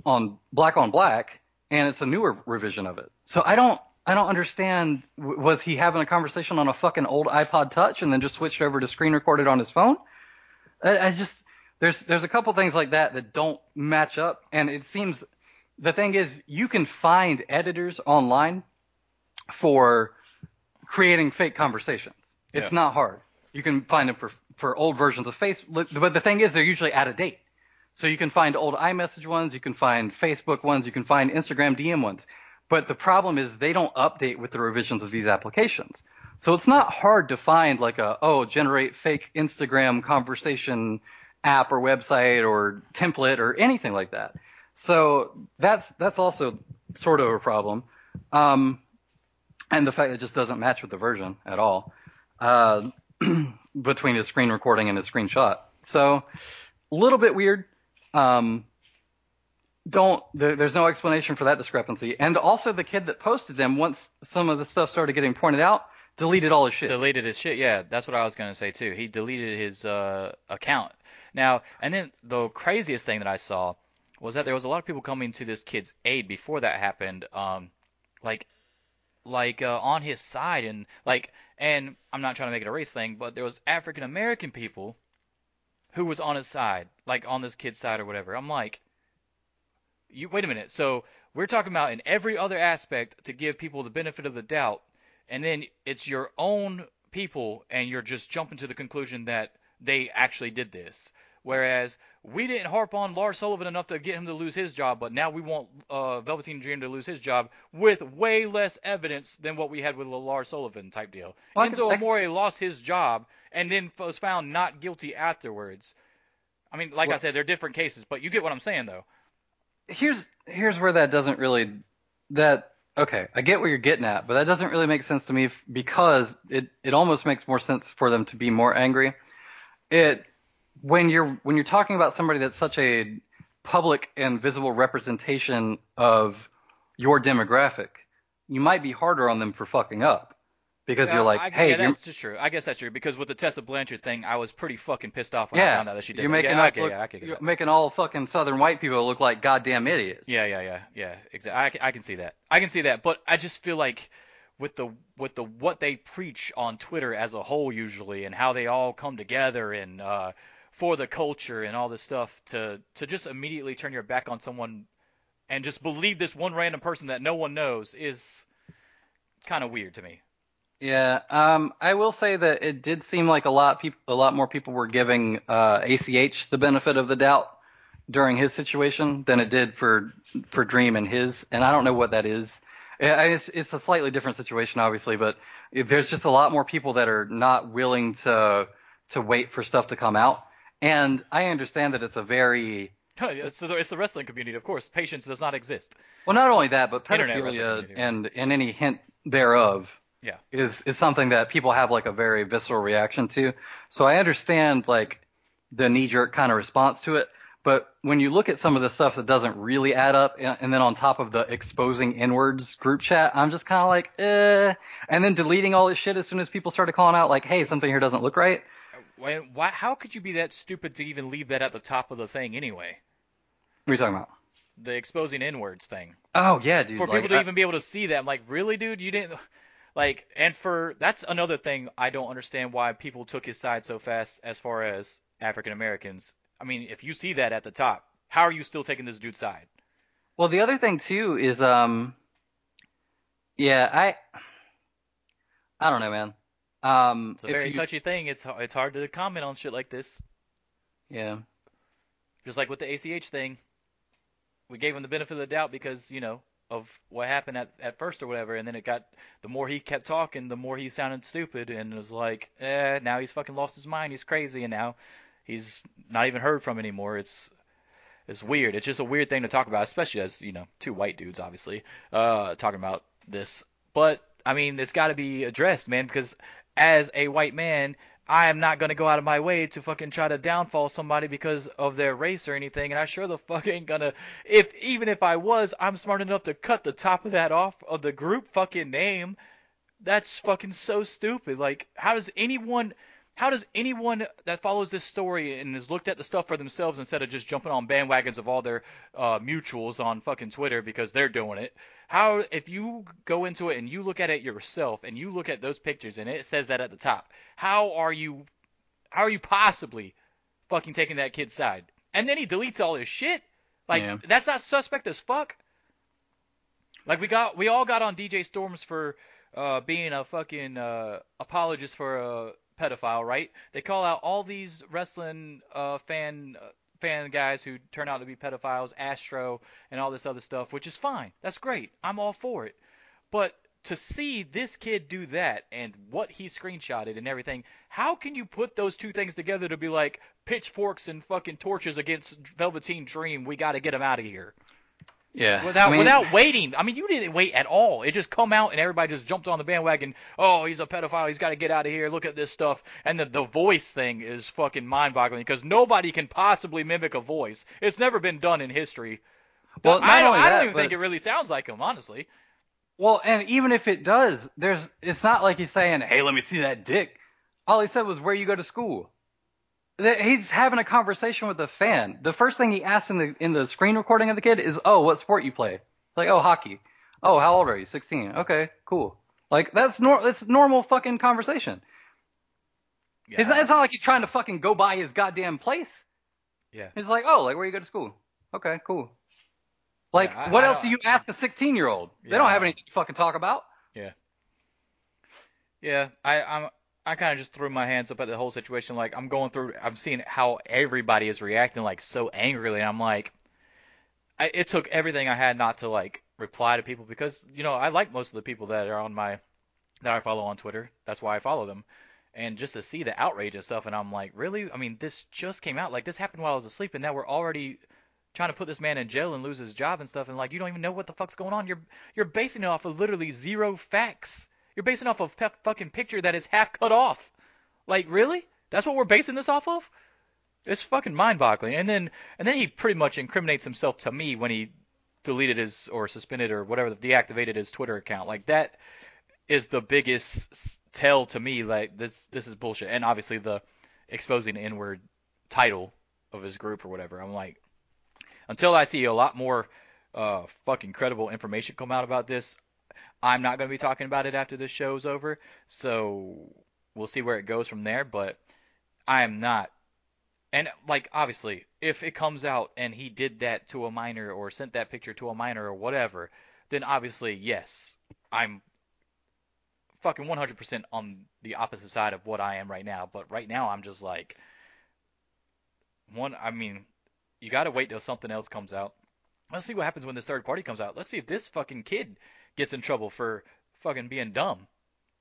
black on black, and it's a newer revision of it. So I don't understand. Was he having a conversation on a fucking old iPod Touch and then just switched over to screen recorded on his phone? I just there's a couple things like that that don't match up, and it seems the thing is you can find editors online for creating fake conversations. Yeah. It's not hard. You can find them for old versions of Facebook, but the thing is they're usually out of date. So you can find old iMessage ones, you can find Facebook ones, you can find Instagram DM ones. But the problem is they don't update with the revisions of these applications. So it's not hard to find like generate fake Instagram conversation app or website or template or anything like that. So that's also sort of a problem. And the fact that it just doesn't match with the version at all. Between his screen recording and his screenshot. So a little bit weird. There's no explanation for that discrepancy. And also the kid that posted them, once some of the stuff started getting pointed out, deleted all his shit. Deleted his shit, yeah. That's what I was going to say too. He deleted his account. Now, and then the craziest thing that I saw was that there was a lot of people coming to this kid's aid before that happened, on his side, and I'm not trying to make it a race thing, but there was African American people who was on his side, like on this kid's side or whatever. I'm like, you wait a minute. So we're talking about in every other aspect to give people the benefit of the doubt, and then it's your own people, and you're just jumping to the conclusion that they actually did this. Whereas we didn't harp on Lars Sullivan enough to get him to lose his job, but now we want Velveteen Dream to lose his job with way less evidence than what we had with the Lars Sullivan type deal. Well, Enzo Amore lost his job and then was found not guilty afterwards. I mean, I said, they're different cases, but you get what I'm saying, though. Here's where that doesn't really – okay, I get what you're getting at, but that doesn't really make sense to me because it almost makes more sense for them to be more angry. When you're talking about somebody that's such a public and visible representation of your demographic, you might be harder on them for fucking up because you're like, hey, that's just true. I guess that's true because with the Tessa Blanchard thing, I was pretty fucking pissed off when I found out that she did. You're making all fucking Southern white people look like goddamn idiots. Yeah. Exactly. I can see that. But I just feel like with what they preach on Twitter as a whole usually and how they all come together and for the culture and all this stuff, to just immediately turn your back on someone and just believe this one random person that no one knows is kind of weird to me. Yeah, I will say that it did seem like a lot more people were giving ACH the benefit of the doubt during his situation than it did for Dream and his, and I don't know what that is. It's a slightly different situation, obviously, but there's just a lot more people that are not willing to wait for stuff to come out. And I understand that it's a very... It's the wrestling community, of course. Patience does not exist. Well, not only that, but pedophilia and any hint thereof is something that people have like a very visceral reaction to. So I understand like the knee-jerk kind of response to it. But when you look at some of the stuff that doesn't really add up, and then on top of the exposing inwards group chat, I'm just kind of like, and then deleting all this shit as soon as people started calling out like, hey, something here doesn't look right. Why? How could you be that stupid to even leave that at the top of the thing anyway? What are you talking about? The exposing inwards thing. Oh, yeah, dude. For people to even be able to see that. I'm like, really, dude? You didn't – like – and for – that's another thing I don't understand why people took his side so fast as far as African Americans. I mean, if you see that at the top, how are you still taking this dude's side? Well, the other thing too is I don't know, man. It's a very touchy thing. It's hard to comment on shit like this. Yeah. Just like with the ACH thing, we gave him the benefit of the doubt because, you know, of what happened at first or whatever, and then it got – the more he kept talking, the more he sounded stupid, and it was like, now he's fucking lost his mind. He's crazy, and now he's not even heard from anymore. It's weird. It's just a weird thing to talk about, especially as, you know, two white dudes obviously talking about this. But, I mean, it's got to be addressed, man, because – as a white man, I am not going to go out of my way to fucking try to downfall somebody because of their race or anything. And I sure the fuck ain't going to, even if I was, I'm smart enough to cut the top of that off of the group fucking name. That's fucking so stupid. Like, how does anyone that follows this story and has looked at the stuff for themselves instead of just jumping on bandwagons of all their mutuals on fucking Twitter because they're doing it, how, if you go into it and you look at it yourself and you look at those pictures and it says that at the top, how are you possibly fucking taking that kid's side? And then he deletes all his shit? Like, yeah. That's not suspect as fuck? Like, we all got on DJ Storms for being a fucking apologist for a pedophile, right? They call out all these wrestling fan guys who turn out to be pedophiles, Astro, and all this other stuff, which is fine. That's great. I'm all for it. But to see this kid do that and what he screenshotted and everything, how can you put those two things together to be like pitchforks and fucking torches against Velveteen Dream? We got to get him out of here. Yeah. Without waiting. I mean, you didn't wait at all. It just come out and everybody just jumped on the bandwagon. Oh, he's a pedophile. He's got to get out of here. Look at this stuff. And the voice thing is fucking mind-boggling because nobody can possibly mimic a voice. It's never been done in history. Well, I don't even think it really sounds like him, honestly. Well, and even if it does, it's not like he's saying, hey, let me see that dick. All he said was, where you go to school. He's having a conversation with a fan. The first thing he asks in the screen recording of the kid is, oh, what sport you play? Like, oh, hockey. Oh, how old are you? 16. Okay, cool. Like, that's normal fucking conversation. Yeah. It's not like he's trying to fucking go by his goddamn place. Yeah. He's like, oh, like, where you go to school? Okay, cool. Like, yeah, what else do you ask a 16-year-old? Yeah, they don't have anything to fucking talk about. Yeah. Yeah, I kind of just threw my hands up at the whole situation. Like, I'm seeing how everybody is reacting, like, so angrily. And I'm like, it took everything I had not to, like, reply to people because, you know, I like most of the people that I follow on Twitter. That's why I follow them. And just to see the outrage and stuff. And I'm like, really? I mean, this just came out. Like, this happened while I was asleep. And now we're already trying to put this man in jail and lose his job and stuff. And, like, you don't even know what the fuck's going on. You're basing it off of literally zero facts. You're basing off of a fucking picture that is half cut off. Like, really? That's what we're basing this off of? It's fucking mind-boggling. And then he pretty much incriminates himself to me when he deleted his, or suspended, or whatever, deactivated his Twitter account. Like, that is the biggest tell to me. Like, this is bullshit. And obviously the exposing the N-word title of his group or whatever. I'm like, until I see a lot more fucking credible information come out about this, I'm not going to be talking about it after this show's over, so we'll see where it goes from there, but I am not. And, like, obviously, if it comes out and he did that to a minor or sent that picture to a minor or whatever, then obviously, yes, I'm fucking 100% on the opposite side of what I am right now, but right now I'm just like, you got to wait till something else comes out. Let's see what happens when this third party comes out. Let's see if this fucking kid gets in trouble for fucking being dumb,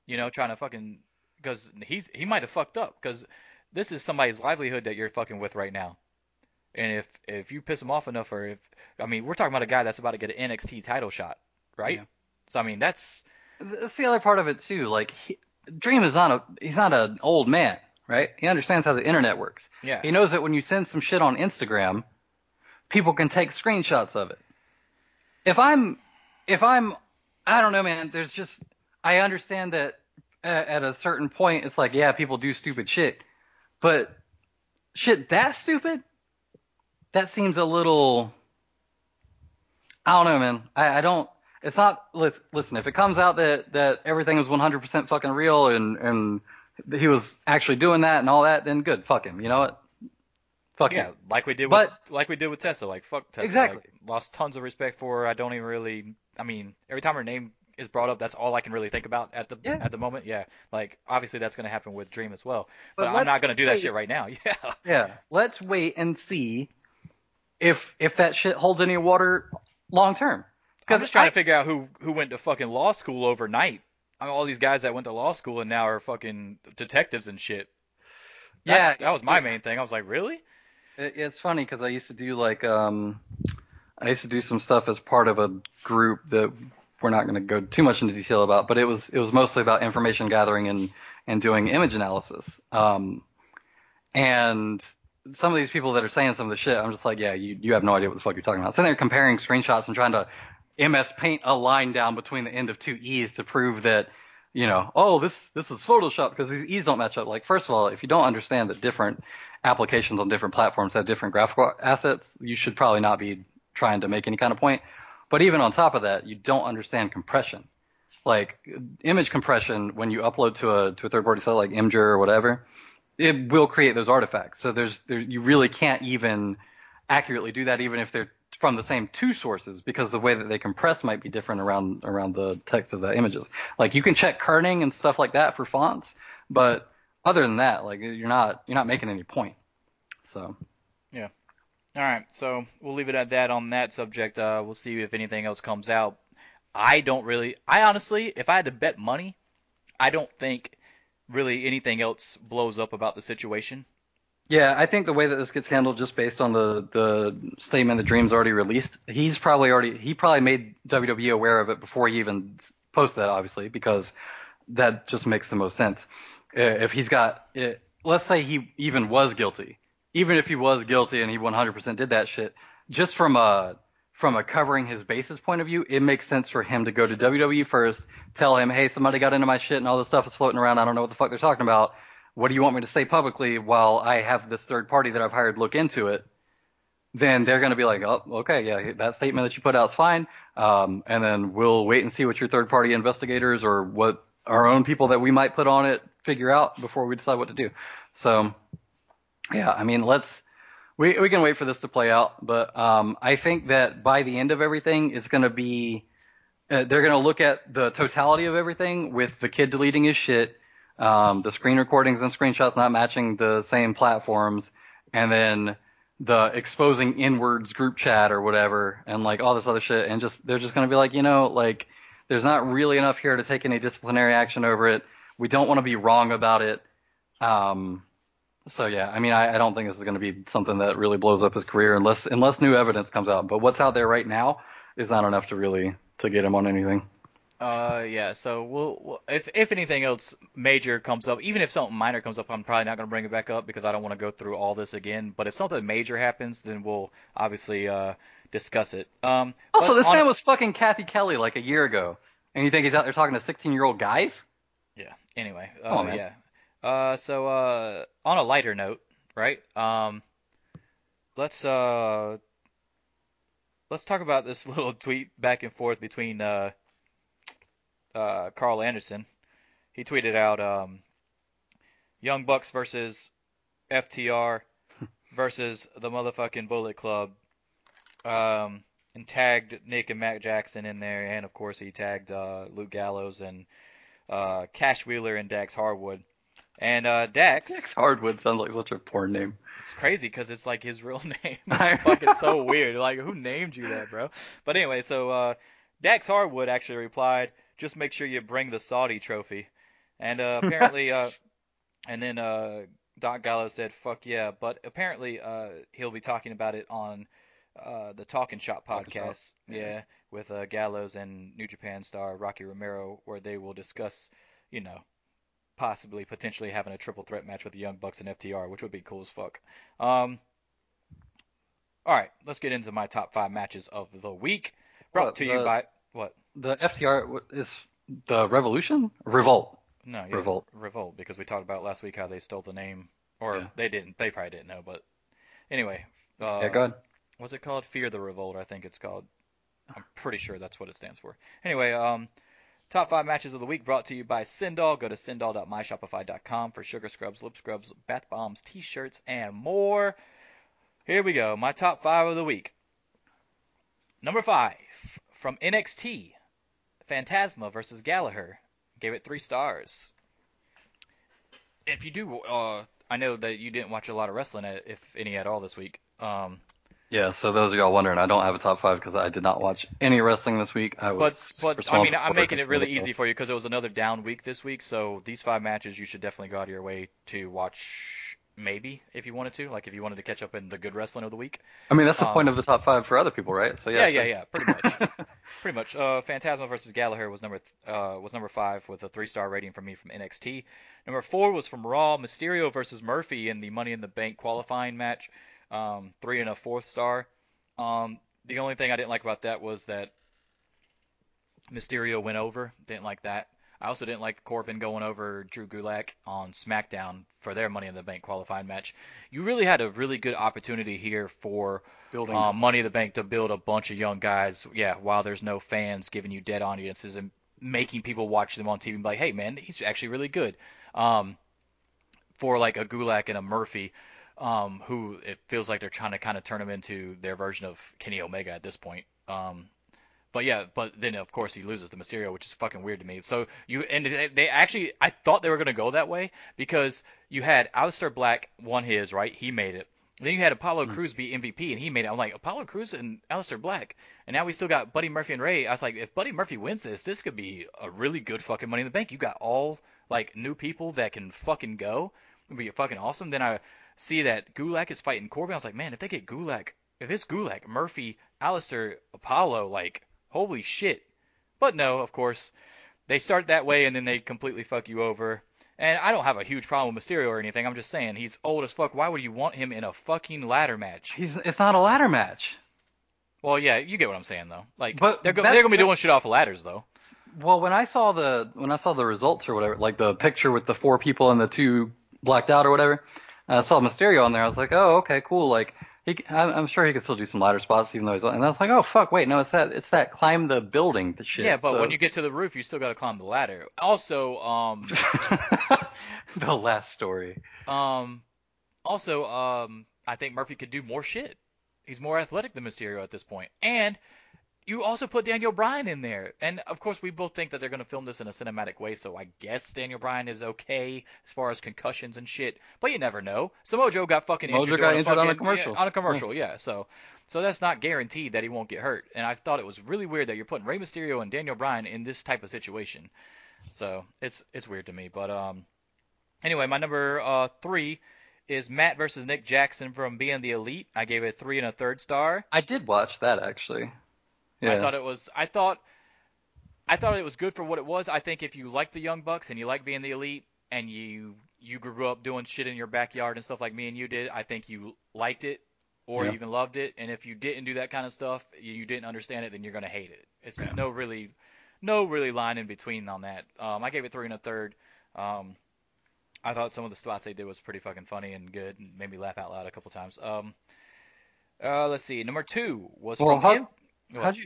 you know, trying to fucking, because he might have fucked up, because this is somebody's livelihood that you're fucking with right now, and if you piss him off enough, or if, I mean, we're talking about a guy that's about to get an NXT title shot, right? Yeah. So I mean, that's the other part of it too. Like, Dream is he's not an old man, right? He understands how the internet works. Yeah. He knows that when you send some shit on Instagram, people can take screenshots of it. I don't know, man. There's just, I understand that at a certain point, it's like, yeah, people do stupid shit, but shit that stupid, that seems a little, I don't know, man. Listen, if it comes out that everything was 100% fucking real and he was actually doing that and all that, then good, fuck him. You know what? Fuck yeah, him. Like we did with Tessa, like, fuck Tessa. Exactly. Like, lost tons of respect for her. Every time her name is brought up, that's all I can really think about at the moment. Yeah, like, obviously that's going to happen with Dream as well, but I'm not going to do that shit right now. Yeah. Yeah. Let's wait and see if that shit holds any water long term. I'm just trying to figure out who went to fucking law school overnight. I mean, all these guys that went to law school and now are fucking detectives and shit. That was my main thing. I was like, really? It's funny because I used to do some stuff as part of a group that we're not going to go too much into detail about, but it was mostly about information gathering and and doing image analysis. And some of these people that are saying some of the shit, I'm just like, yeah, you have no idea what the fuck you're talking about. So they're comparing screenshots and trying to MS Paint a line down between the end of two E's to prove that, you know, oh, this is Photoshop because these E's don't match up. Like, first of all, if you don't understand that different applications on different platforms have different graphical assets, you should probably not be trying to make any kind of point. But even on top of that, you don't understand compression. Like, image compression, when you upload to a third-party site like Imgur or whatever, it will create those artifacts. So you really can't even accurately do that, even if they're from the same two sources, because the way that they compress might be different around the text of the images. Like, you can check kerning and stuff like that for fonts, but other than that, like, you're not making any point. So yeah. All right, so we'll leave it at that on that subject. We'll see if anything else comes out. I honestly, if I had to bet money, I don't think really anything else blows up about the situation. Yeah, I think the way that this gets handled, just based on the statement that Dream's already released, he probably made WWE aware of it before he even posted that, obviously, because that just makes the most sense. If he's got it, let's say he even was guilty. Even if he was guilty and he 100% did that shit, just from a covering his bases point of view, it makes sense for him to go to WWE first, tell him, hey, somebody got into my shit and all this stuff is floating around. I don't know what the fuck they're talking about. What do you want me to say publicly while I have this third party that I've hired look into it? Then they're going to be like, oh, okay, yeah, that statement that you put out is fine. And then we'll wait and see what your third party investigators or what our own people that we might put on it figure out before we decide what to do. So yeah, I mean, we can wait for this to play out, but I think that by the end of everything, it's going to be they're going to look at the totality of everything with the kid deleting his shit, the screen recordings and screenshots not matching the same platforms, and then the exposing inwards group chat or whatever, and like all this other shit, and just they're just going to be like, you know, like there's not really enough here to take any disciplinary action over it. We don't want to be wrong about it. So, yeah, I mean, I don't think this is going to be something that really blows up his career unless new evidence comes out. But what's out there right now is not enough to really to get him on anything. Yeah, so we'll if anything else major comes up, even if something minor comes up, I'm probably not going to bring it back up because I don't want to go through all this again. But if something major happens, then we'll obviously discuss it. Also, this man was fucking Kathy Kelly like a year ago. And you think he's out there talking to 16-year-old guys? Yeah, anyway. Oh, man. Yeah. So on a lighter note, right? Let's talk about this little tweet back and forth between Carl Anderson. He tweeted out Young Bucks versus FTR versus the motherfucking Bullet Club, and tagged Nick and Matt Jackson in there, and of course he tagged Luke Gallows and Cash Wheeler and Dax Harwood. And Dax Hardwood sounds like such a porn name. It's crazy because it's like his real name. It's fucking so weird. Like, who named you that, bro? But anyway, so Dax Hardwood actually replied, "Just make sure you bring the Saudi trophy." And apparently, and then Doc Gallo said, "Fuck yeah!" But apparently, he'll be talking about it on the Talking Shop podcast, yeah, with Gallows and New Japan star Rocky Romero, where they will discuss, you know, potentially having a triple threat match with the Young Bucks and FTR, which would be cool as fuck. All right, let's get into my top 5 matches of the week. Brought to you by what? The FTR is the Revolution? Revolt. No, yeah, Revolt, because we talked about last week how they stole the name. Or yeah. They didn't. They probably didn't know, but anyway. Yeah, go ahead. What's it called? Fear the Revolt, I think it's called. I'm pretty sure that's what it stands for. Anyway, Top 5 matches of the week brought to you by Sindall. Go to sindall.myshopify.com for sugar scrubs, lip scrubs, bath bombs, t-shirts, and more. Here we go. My top 5 of the week. Number 5 from NXT, Phantasma versus Gallagher. Gave it 3 stars. If you do, I know that you didn't watch a lot of wrestling, if any at all, this week. Yeah, so those of y'all wondering, I don't have a top 5 because I did not watch any wrestling this week. But I mean, I'm making it really easy for you because it was another down week this week. So these 5 matches, you should definitely go out of your way to watch maybe, if you wanted to. Like, if you wanted to catch up in the good wrestling of the week. I mean, that's the point of the top five for other people, right? So yeah, pretty much. Pretty much. Phantasma versus Gallagher was number five with a 3-star rating from me from NXT. Number 4 was from Raw, Mysterio versus Murphy in the Money in the Bank qualifying match, 3 and a 4th star. The only thing I didn't like about that was that Mysterio went over. Didn't like that. I also didn't like Corbin going over Drew Gulak on SmackDown for their Money in the Bank qualifying match. You really had a really good opportunity here for building Money in the Bank to build a bunch of young guys, while there's no fans giving you dead audiences and making people watch them on TV and be like, hey, man, he's actually really good. For like a Gulak and a Murphy, who it feels like they're trying to kind of turn him into their version of Kenny Omega at this point. But then of course he loses to Mysterio, which is fucking weird to me. I thought they were gonna go that way because you had Aleister Black won his, right? He made it. And then you had Apollo Crews be MVP and he made it. I'm like, Apollo Crews and Aleister Black, and now we still got Buddy Murphy and Ray. I was like, if Buddy Murphy wins this could be a really good fucking Money in the Bank. You got all like new people that can fucking go. It'd be fucking awesome. Then I see that Gulak is fighting Corbin. I was like, man, if it's Gulak, Murphy, Aleister, Apollo, like, holy shit. But no, of course, they start that way and then they completely fuck you over. And I don't have a huge problem with Mysterio or anything. I'm just saying, he's old as fuck. Why would you want him in a fucking ladder match? It's not a ladder match. Well, yeah, you get what I'm saying, though. Like, but they're gonna be doing shit off of ladders, though. Well, when I saw the results or whatever, like the picture with the 4 people and the 2 blacked out or whatever, I saw Mysterio on there. I was like, oh, okay, cool. Like, I'm sure he could still do some ladder spots, even though he's. And I was like, oh fuck, wait, no, it's that climb the building, the shit. Yeah, but when you get to the roof, you still got to climb the ladder. Also, the last story. I think Murphy could do more shit. He's more athletic than Mysterio at this point, and you also put Daniel Bryan in there. And of course, we both think that they're going to film this in a cinematic way, so I guess Daniel Bryan is okay as far as concussions and shit. But you never know. Samoa Joe got fucking injured on a commercial. Yeah, on a commercial, yeah. So that's not guaranteed that he won't get hurt. And I thought it was really weird that you're putting Rey Mysterio and Daniel Bryan in this type of situation. So it's weird to me. But anyway, my number 3 is Matt versus Nick Jackson from Being the Elite. I gave it a 3 and a 3rd star. I did watch that, actually. Yeah. I thought it was good for what it was. I think if you like the Young Bucks and you like Being the Elite and you grew up doing shit in your backyard and stuff like me and you did, I think you liked it or even loved it. And if you didn't do that kind of stuff, you didn't understand it, then you're gonna hate it. It's no really line in between on that. I gave it 3 and a 3rd. I thought some of the spots they did was pretty fucking funny and good and made me laugh out loud a couple times. Let's see. Number 2 was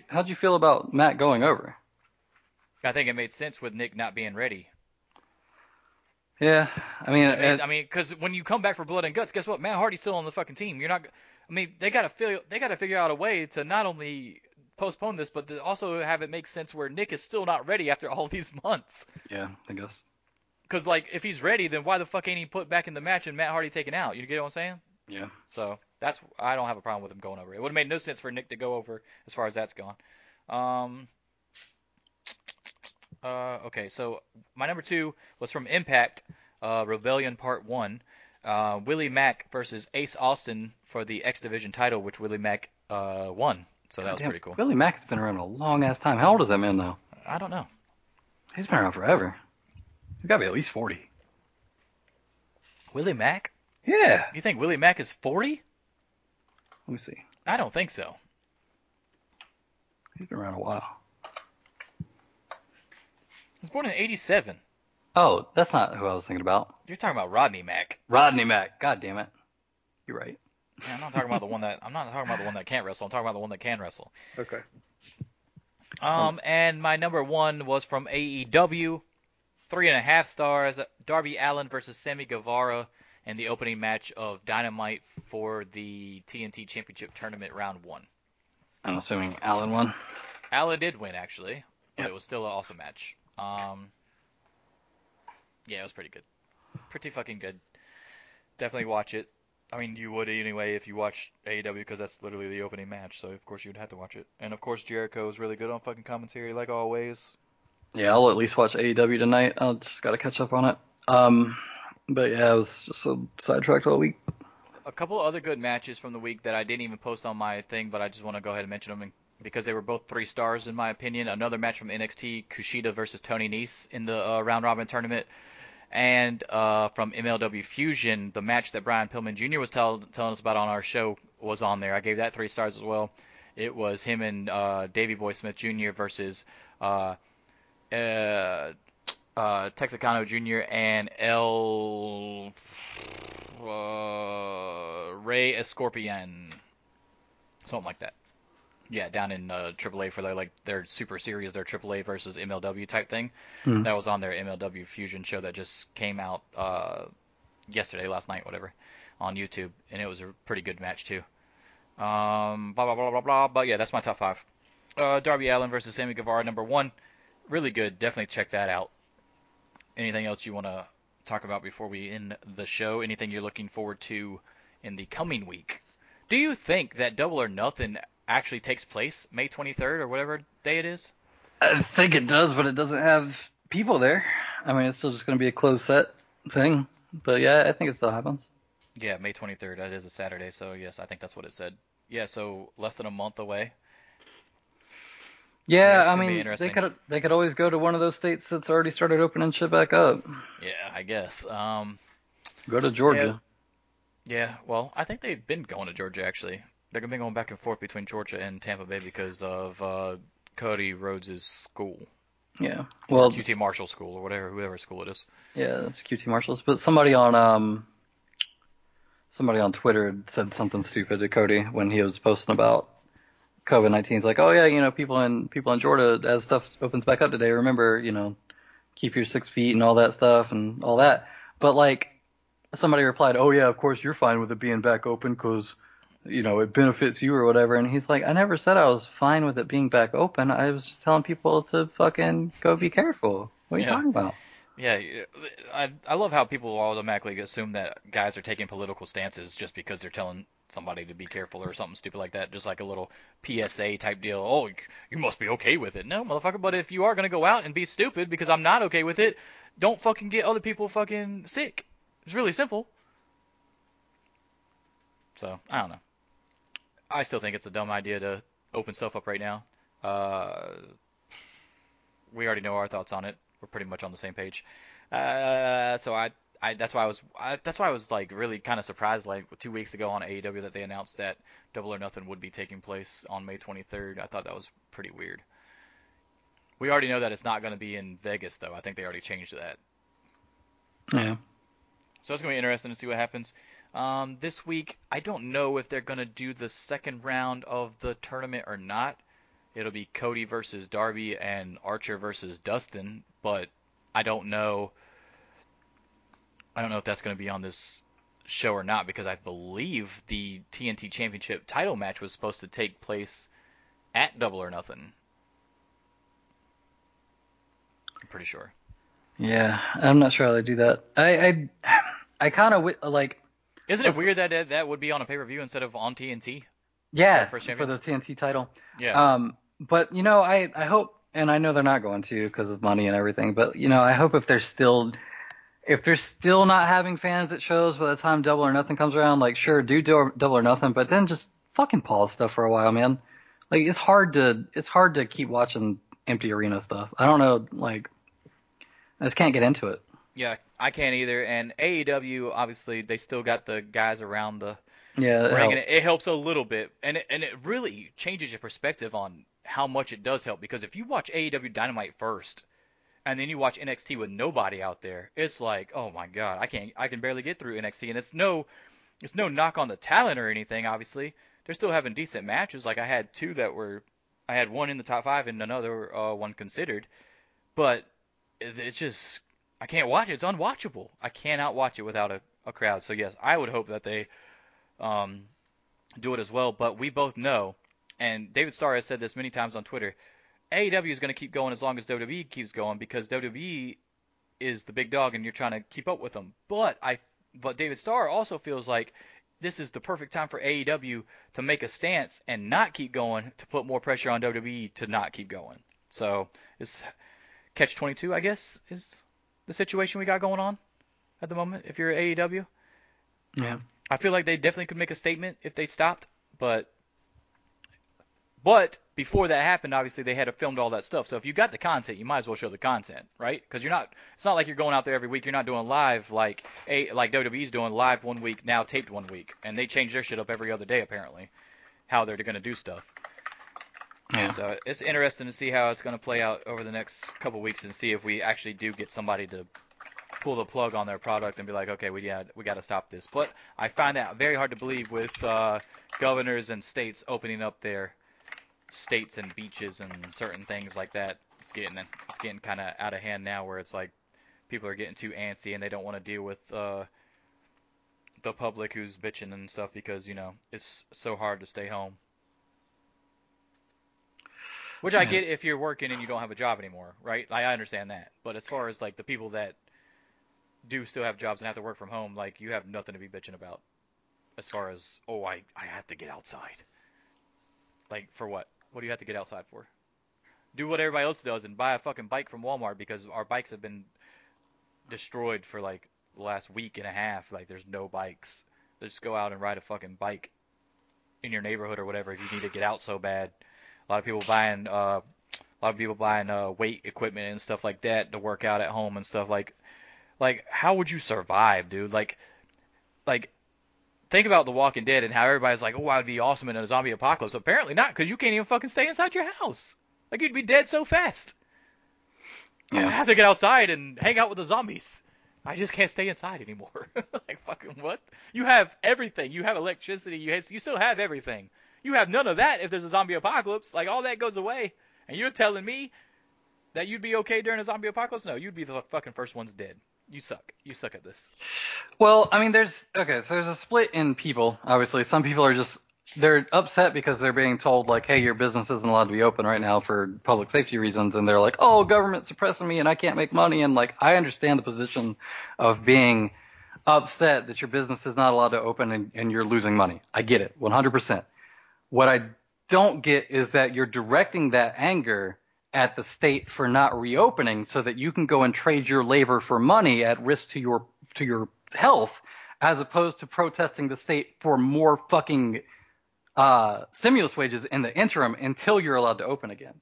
How'd you feel about Matt going over? I think it made sense with Nick not being ready. Yeah, I mean, because when you come back for Blood and Guts, guess what? Matt Hardy's still on the fucking team. You're not. I mean, they gotta figure out a way to not only postpone this, but to also have it make sense where Nick is still not ready after all these months. Yeah, I guess. Because like, if he's ready, then why the fuck ain't he put back in the match and Matt Hardy taken out? You get what I'm saying? Yeah. So. I don't have a problem with him going over. It would have made no sense for Nick to go over as far as that's gone. Okay, so my number 2 was from Impact, Rebellion Part 1. Willie Mack versus Ace Austin for the X Division title, which Willie Mack won. So that was pretty cool. Willie Mack has been around a long-ass time. How old is that man now? I don't know. He's been around forever. He's got to be at least 40. Willie Mack? Yeah. You think Willie Mack is 40? Let me see. I don't think so. He's been around a while. He was born in 87. Oh, that's not who I was thinking about. You're talking about Rodney Mack. Rodney Mack. God damn it. You're right. Yeah, I'm not talking about the one that can't wrestle. I'm talking about the one that can wrestle. Okay. And my number 1 was from AEW, 3 and a half stars. Darby Allin versus Sammy Guevara. And the opening match of Dynamite for the TNT Championship Tournament Round 1. I'm assuming Allin won. Allin did win, actually. But It was still an awesome match. It was pretty good. Pretty fucking good. Definitely watch it. I mean, you would anyway if you watched AEW because that's literally the opening match. So, of course, you'd have to watch it. And, of course, Jericho is really good on fucking commentary, like always. Yeah, I'll at least watch AEW tonight. I just got to catch up on it. But yeah, it was just a sidetracked all week. A couple other good matches from the week that I didn't even post on my thing, but I just want to go ahead and mention them because they were both 3 stars in my opinion. Another match from NXT, Kushida versus Tony Nese in the round robin tournament. And from MLW Fusion, the match that Brian Pillman Jr. was telling us about on our show was on there. I gave that 3 stars as well. It was him and Davey Boy Smith Jr. versus Texicano Jr. and El Rey Escorpion, something like that. Yeah, down in AAA for their Super Series, their AAA versus MLW type thing. Mm. That was on their MLW Fusion show that just came out last night, whatever, on YouTube. And it was a pretty good match, too. But yeah, that's my top 5. Darby Allin versus Sammy Guevara, number 1. Really good. Definitely check that out. Anything else you want to talk about before we end the show? Anything you're looking forward to in the coming week? Do you think that Double or Nothing actually takes place May 23rd or whatever day it is? I think it does, but it doesn't have people there. I mean, it's still just going to be a closed set thing. But yeah, I think it still happens. Yeah, May 23rd. That is a Saturday, so yes, I think that's what it said. Yeah, so less than a month away. Yeah, I mean, they could always go to one of those states that's already started opening shit back up. Yeah, I guess. Go to Georgia. Yeah, well, I think they've been going to Georgia, actually. They're going to be going back and forth between Georgia and Tampa Bay because of Cody Rhodes' school. Yeah. Well, QT Marshall School or whoever school it is. Yeah, it's QT Marshall's. But somebody on Twitter said something stupid to Cody when he was posting about COVID-19. It's like, oh yeah, you know, people in Georgia, as stuff opens back up today, remember, you know, keep your 6 feet and all that stuff and all that. But like, somebody replied, oh yeah, of course you're fine with it being back open because, you know, it benefits you or whatever. And he's like, I never said I was fine with it being back open. I was just telling people to fucking go be careful. What are you talking about? Yeah, I love how people automatically assume that guys are taking political stances just because they're telling somebody to be careful or something stupid like that, just like a little PSA type deal. Oh, you must be okay with it. No, motherfucker, but if you are going to go out and be stupid because I'm not okay with it, don't fucking get other people fucking sick. It's really simple. So, I don't know. I still think it's a dumb idea to open stuff up right now. We already know our thoughts on it. We're pretty much on the same page. So that's why I was like really kind of surprised like 2 weeks ago on AEW that they announced that Double or Nothing would be taking place on May 23rd. I thought that was pretty weird. We already know that it's not going to be in Vegas though. I think they already changed that. Yeah. So it's going to be interesting to see what happens. This week, I don't know if they're going to do the second round of the tournament or not. It'll be Cody versus Darby and Archer versus Dustin, but I don't know if that's going to be on this show or not because I believe the TNT Championship title match was supposed to take place at Double or Nothing. I'm pretty sure. Yeah, I'm not sure how they do that. I kind of like... Isn't it weird that that would be on a pay-per-view instead of on TNT? Yeah, for the TNT title. Yeah. But, you know, I hope, and I know they're not going to because of money and everything, but, you know, I hope if they're still not having fans at shows by the time Double or Nothing comes around, like, sure, do Double or Nothing, but then just fucking pause stuff for a while, man. Like, it's hard to keep watching empty arena stuff. I don't know, like, I just can't get into it. Yeah, I can't either. And AEW, obviously, they still got the guys around the ring. And it helps a little bit. And it really changes your perspective on how much it does help. Because if you watch AEW Dynamite first, and then you watch NXT with nobody out there, it's like, oh my God, I can barely get through NXT. And it's no knock on the talent or anything, obviously. They're still having decent matches. Like, I had one in the top 5 and another one considered. But it's just... I can't watch it. It's unwatchable. I cannot watch it without a crowd. So, yes, I would hope that they do it as well. But we both know, and David Starr has said this many times on Twitter, AEW is going to keep going as long as WWE keeps going because WWE is the big dog and you're trying to keep up with them. But David Starr also feels like this is the perfect time for AEW to make a stance and not keep going to put more pressure on WWE to not keep going. So it's catch-22, I guess, is the situation we got going on. at the moment if you're AEW. Yeah. I feel like they definitely could make a statement if they stopped, but before that happened, obviously they had filmed all that stuff. So if you got the content, you might as well show the content, right? Because you're not. It's not like you're going out there every week. You're not doing live like WWE's doing live one week, now taped one week, and they change their shit up every other day apparently. How they're going to do stuff. Yeah. So it's interesting to see how it's going to play out over the next couple weeks and see if we actually do get somebody to pull the plug on their product and be like, okay, we got to stop this. But I find that very hard to believe with governors and states opening up their states and beaches and certain things like that. It's getting kind of out of hand now, where it's like people are getting too antsy and they don't want to deal with the public who's bitching and stuff because, you know, it's so hard to stay home. Which I get if you're working and you don't have a job anymore, right? I understand that. But as far as, like, the people that do still have jobs and have to work from home, like, you have nothing to be bitching about as far as, oh, I have to get outside. Like, for what? What do you have to get outside for? Do what everybody else does and buy a fucking bike from Walmart, because our bikes have been destroyed for, like, the last week and a half. Like, there's no bikes. Just go out and ride a fucking bike in your neighborhood or whatever if you need to get out so bad. A lot of people buying weight equipment and stuff like that to work out at home and stuff. Like how would you survive, dude? Like think about The Walking Dead and how everybody's like, oh, I'd be awesome in a zombie apocalypse. Apparently not, because you can't even fucking stay inside your house. Like, you'd be dead so fast. Yeah. I have to get outside and hang out with the zombies. I just can't stay inside anymore. Like, fucking what? You have everything. You have electricity. You still have everything. You have none of that if there's a zombie apocalypse. Like, all that goes away. And you're telling me that you'd be okay during a zombie apocalypse? No, you'd be the fucking first ones dead. You suck. You suck at this. Well, I mean, there's a split in people, obviously. Some people are just, they're upset because they're being told, like, hey, your business isn't allowed to be open right now for public safety reasons. And they're like, oh, government's suppressing me and I can't make money. And, like, I understand the position of being upset that your business is not allowed to open and you're losing money. I get it, 100%. What I don't get is that you're directing that anger at the state for not reopening so that you can go and trade your labor for money at risk to your health, as opposed to protesting the state for more fucking stimulus wages in the interim until you're allowed to open again.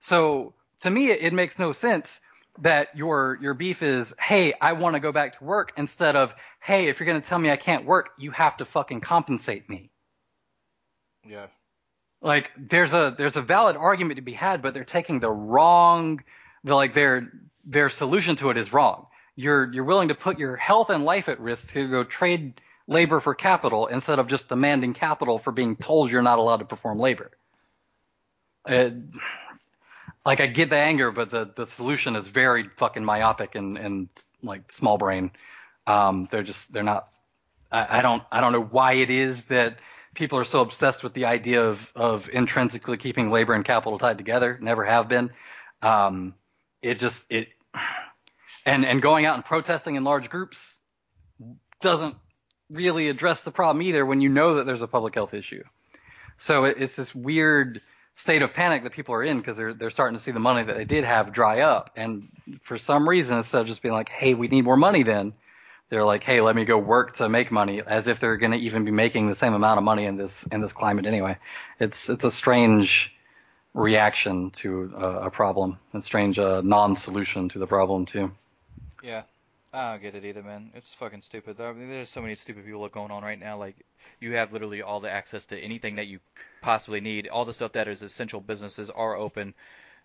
So to me, it makes no sense that your beef is, hey, I want to go back to work, instead of, hey, if you're going to tell me I can't work, you have to fucking compensate me. Yeah. Like, there's a valid argument to be had, but they're taking the wrong, their solution to it is wrong. You're willing to put your health and life at risk to go trade labor for capital instead of just demanding capital for being told you're not allowed to perform labor. I get the anger, but the solution is very fucking myopic and like small brain. They're not. I don't know why it is that people are so obsessed with the idea of intrinsically keeping labor and capital tied together. Never have been. And going out and protesting in large groups doesn't really address the problem either, when you know that there's a public health issue. So it's this weird state of panic that people are in, because they're starting to see the money that they did have dry up. And for some reason, instead of just being like, hey, we need more money then, they're like, hey, let me go work to make money, as if they're going to even be making the same amount of money in this climate anyway. It's a strange reaction to a problem, a strange non-solution to the problem too. Yeah, I don't get it either, man. It's fucking stupid. I mean, there's so many stupid people going on right now. Like, you have literally all the access to anything that you possibly need. All the stuff that is essential businesses are open,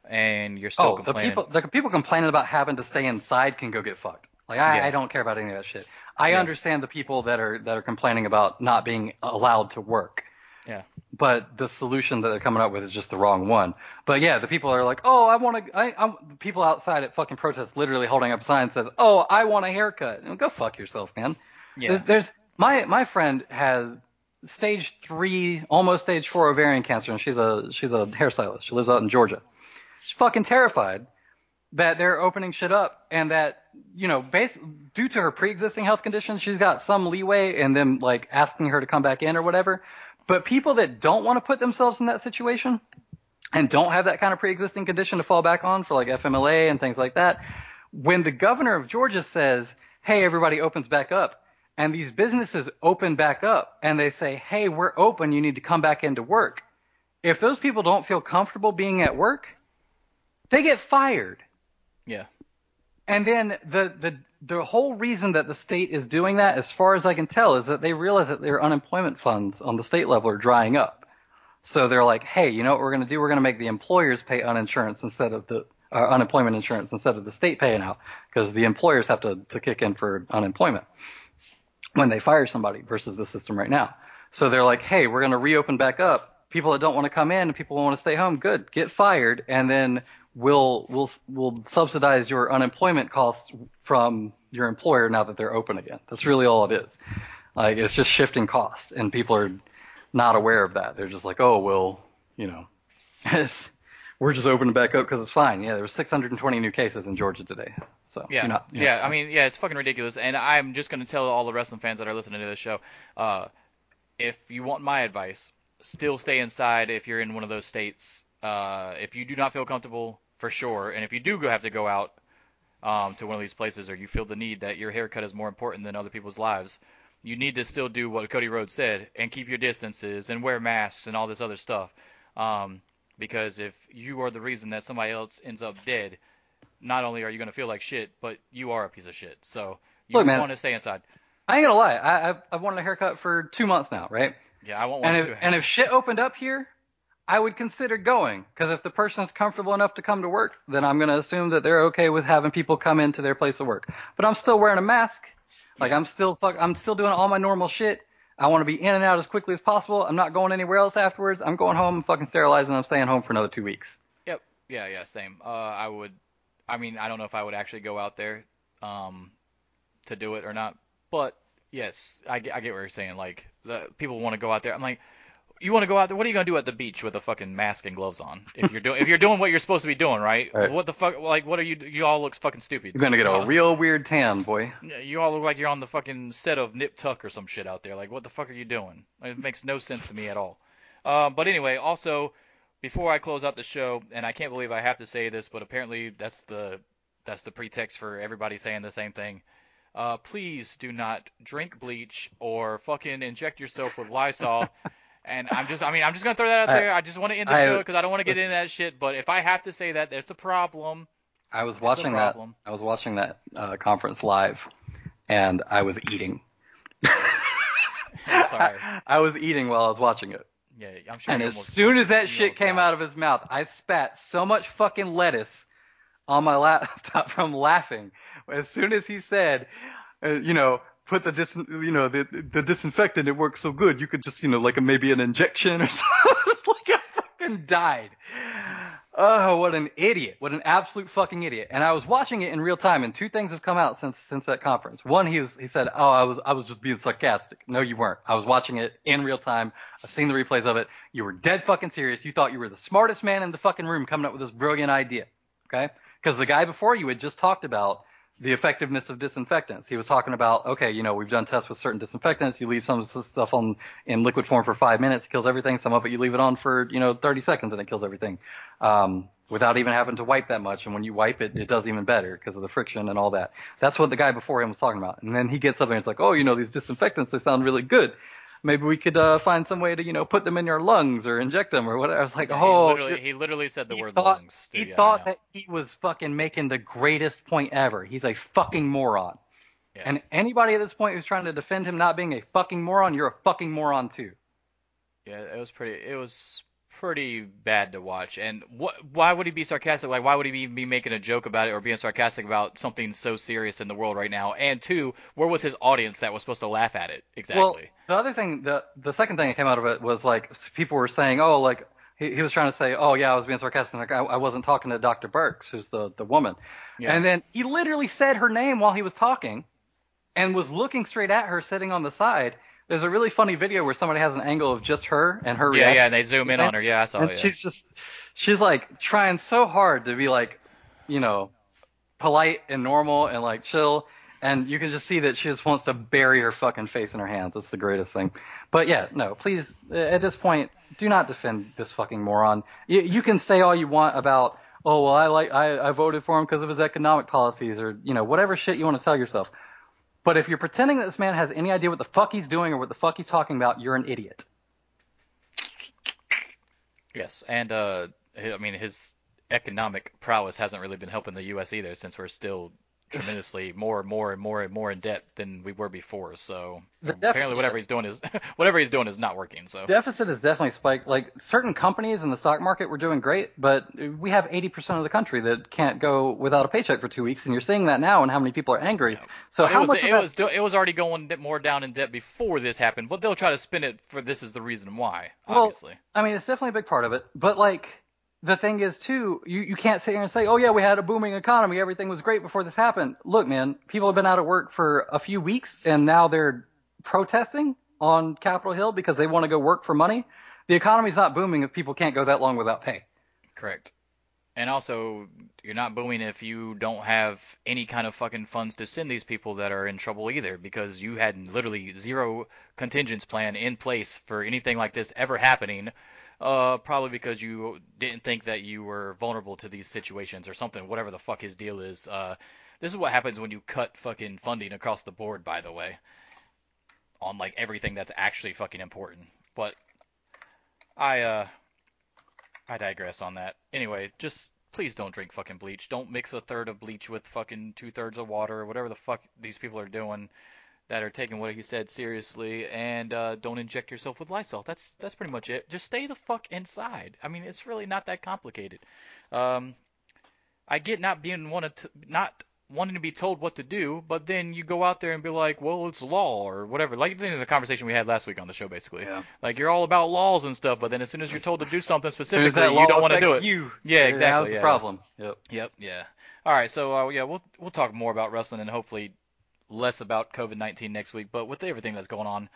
and you're still complaining. The people complaining about having to stay inside can go get fucked. Like, I don't care about any of that shit. I understand the people that are complaining about not being allowed to work. Yeah. But the solution that they're coming up with is just the wrong one. But yeah, the people are like, oh, I want to. I'm people outside at fucking protests, literally holding up signs that says, oh, I want a haircut. And go fuck yourself, man. Yeah. There's my friend has stage 3, almost stage 4 ovarian cancer, and she's a hairstylist. She lives out in Georgia. She's fucking terrified that they're opening shit up, and that, you know, due to her pre-existing health condition, she's got some leeway in them, like, asking her to come back in or whatever. But people that don't want to put themselves in that situation and don't have that kind of pre-existing condition to fall back on for, like, FMLA and things like that, when the governor of Georgia says, hey, everybody opens back up. And these businesses open back up and they say, hey, we're open. You need to come back into work. If those people don't feel comfortable being at work, they get fired. Yeah. And then the whole reason that the state is doing that, as far as I can tell, is that they realize that their unemployment funds on the state level are drying up. So they're like, hey, you know what we're going to do? We're going to make the employers pay unemployment insurance instead of the state paying out, because the employers have to kick in for unemployment when they fire somebody versus the system right now. So they're like, hey, we're going to reopen back up. People that don't want to come in and people who want to stay home, good, get fired, and then we'll subsidize your unemployment costs from your employer now that they're open again. That's really all it is. Like, it's just shifting costs, and people are not aware of that. They're just like, oh, well, you know, we're just opening back up because it's fine. Yeah, there were 620 new cases in Georgia today. So yeah, I mean, yeah, it's fucking ridiculous. And I'm just going to tell all the wrestling fans that are listening to this show, if you want my advice, still stay inside if you're in one of those states. If you do not feel comfortable, for sure, and if you do have to go out to one of these places, or you feel the need that your haircut is more important than other people's lives, you need to still do what Cody Rhodes said and keep your distances and wear masks and all this other stuff. Because if you are the reason that somebody else ends up dead, not only are you going to feel like shit, but you are a piece of shit. So you want to stay inside. I ain't going to lie. I've wanted a haircut for 2 months now, right? Yeah, I want one too. And if shit opened up here, I would consider going, because if the person's comfortable enough to come to work, then I'm going to assume that they're okay with having people come into their place of work. But I'm still wearing a mask. Like, I'm still doing all my normal shit. I want to be in and out as quickly as possible. I'm not going anywhere else afterwards. I'm going home, fucking sterilizing. I'm staying home for another 2 weeks. Yep. Yeah, same. I don't know if I would actually go out there to do it or not. But, yes, I get what you're saying. Like, people want to go out there. I'm like, you want to go out there? What are you going to do at the beach with a fucking mask and gloves on? If you're doing what you're supposed to be doing, right? All right. What the fuck? Like, what are you? You all look fucking stupid. You're going to get a real weird tan, boy. You all look like you're on the fucking set of Nip Tuck or some shit out there. Like, what the fuck are you doing? It makes no sense to me at all. But anyway, also, before I close out the show, and I can't believe I have to say this, but apparently that's the pretext for everybody saying the same thing. Please do not drink bleach or fucking inject yourself with Lysol. And I'm just going to throw that out there. I just want to end the show because I don't want to get into that shit. But if I have to say that, it's a problem. I was watching that conference live, and I was eating. I'm sorry. I was eating while I was watching it. Yeah, I'm sure. And as soon as that shit came out of his mouth, I spat so much fucking lettuce on my laptop from laughing. As soon as he said, put the disinfectant, it works so good. You could just, like maybe an injection or something. It's like I fucking died. Oh, what an idiot. What an absolute fucking idiot. And I was watching it in real time, and two things have come out since that conference. One, he said, oh, I was just being sarcastic. No, you weren't. I was watching it in real time. I've seen the replays of it. You were dead fucking serious. You thought you were the smartest man in the fucking room coming up with this brilliant idea. Okay? Because the guy before you had just talked about the effectiveness of disinfectants. He was talking about, okay, we've done tests with certain disinfectants. You leave some stuff on in liquid form for 5 minutes, it kills everything. Some of it you leave it on for 30 seconds and it kills everything, without even having to wipe that much. And when you wipe it, it does even better because of the friction and all that. That's what the guy before him was talking about. And then he gets up and it's like, oh, these disinfectants, they sound really good. Maybe we could find some way to put them in your lungs or inject them or whatever. I was like, oh. He literally said the word lungs. He thought that he was fucking making the greatest point ever. He's a fucking moron. Yeah. And anybody at this point who's trying to defend him not being a fucking moron, you're a fucking moron too. Yeah, it was pretty bad to watch. And why would he be sarcastic? Like, why would he be making a joke about it or being sarcastic about something so serious in the world right now? And two, where was his audience that was supposed to laugh at it? Exactly. Well, the other thing, the second thing that came out of it was, like, people were saying, oh, like, he was trying to say, oh, yeah, I was being sarcastic. Like, I wasn't talking to Dr. Burks, who's the woman. Yeah. And then he literally said her name while he was talking and was looking straight at her sitting on the side. There's a really funny video where somebody has an angle of just her and her reaction. Yeah, and they zoom in on her. Yeah, I saw it. And she's like trying so hard to be like, polite and normal and like chill. And you can just see that she just wants to bury her fucking face in her hands. That's the greatest thing. But yeah, no, please, at this point, do not defend this fucking moron. You can say all you want about, oh, well, I voted for him because of his economic policies or, whatever shit you want to tell yourself. But if you're pretending that this man has any idea what the fuck he's doing or what the fuck he's talking about, you're an idiot. Yes, and I mean, his economic prowess hasn't really been helping the U.S. either, since we're still tremendously more in debt than we were before. So apparently, whatever he's doing is not working. So deficit is definitely spiked. Like, certain companies in the stock market were doing great, but we have 80% of the country that can't go without a paycheck for 2 weeks, and you're seeing that now, and how many people are angry. Yeah. So it was already going more down in debt before this happened, but they'll try to spin it for this is the reason why. Well, obviously, I mean, it's definitely a big part of it, but like. The thing is, too, you can't sit here and say, oh, yeah, we had a booming economy. Everything was great before this happened. Look, man, people have been out of work for a few weeks, and now they're protesting on Capitol Hill because they want to go work for money. The economy's not booming if people can't go that long without pay. Correct. And also, you're not booming if you don't have any kind of fucking funds to send these people that are in trouble either, because you had literally zero contingency plan in place for anything like this ever happening. Probably because you didn't think that you were vulnerable to these situations or something, whatever the fuck his deal is. This is what happens when you cut fucking funding across the board, by the way, on like everything that's actually fucking important. But I digress on that. Anyway, just please don't drink fucking bleach. Don't mix a third of bleach with fucking 2/3 of water or whatever the fuck these people are doing that are taking what he said seriously, and don't inject yourself with Lysol. That's pretty much it. Just stay the fuck inside. I mean, it's really not that complicated. I get not wanting to be told what to do, but then you go out there and be like, well, it's law or whatever. Like the conversation we had last week on the show, basically. Yeah. Like, you're all about laws and stuff, but then as soon as you're told to do something specifically, you don't want to do it. You. Yeah, exactly. That's the problem. Yep. Yeah. All right. So yeah, we'll talk more about wrestling and hopefully less about COVID-19 next week, but with everything that's going on,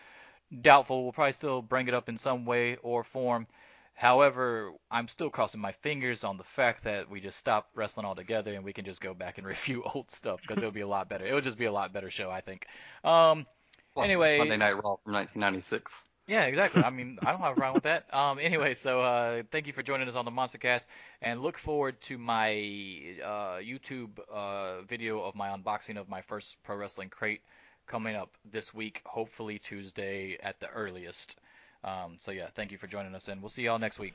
doubtful we'll probably still bring it up in some way or form. However, I'm still crossing my fingers on the fact that we just stop wrestling altogether and we can just go back and review old stuff, because it'll be a lot better. It'll just be a lot better show, I think. Anyway, Monday Night Raw from 1996. Yeah, exactly. I mean, I don't have a problem with that. Anyway, so thank you for joining us on the MonsterCast, and look forward to my YouTube video of my unboxing of my first Pro Wrestling Crate coming up this week, hopefully Tuesday at the earliest. So yeah, thank you for joining us, and we'll see y'all next week.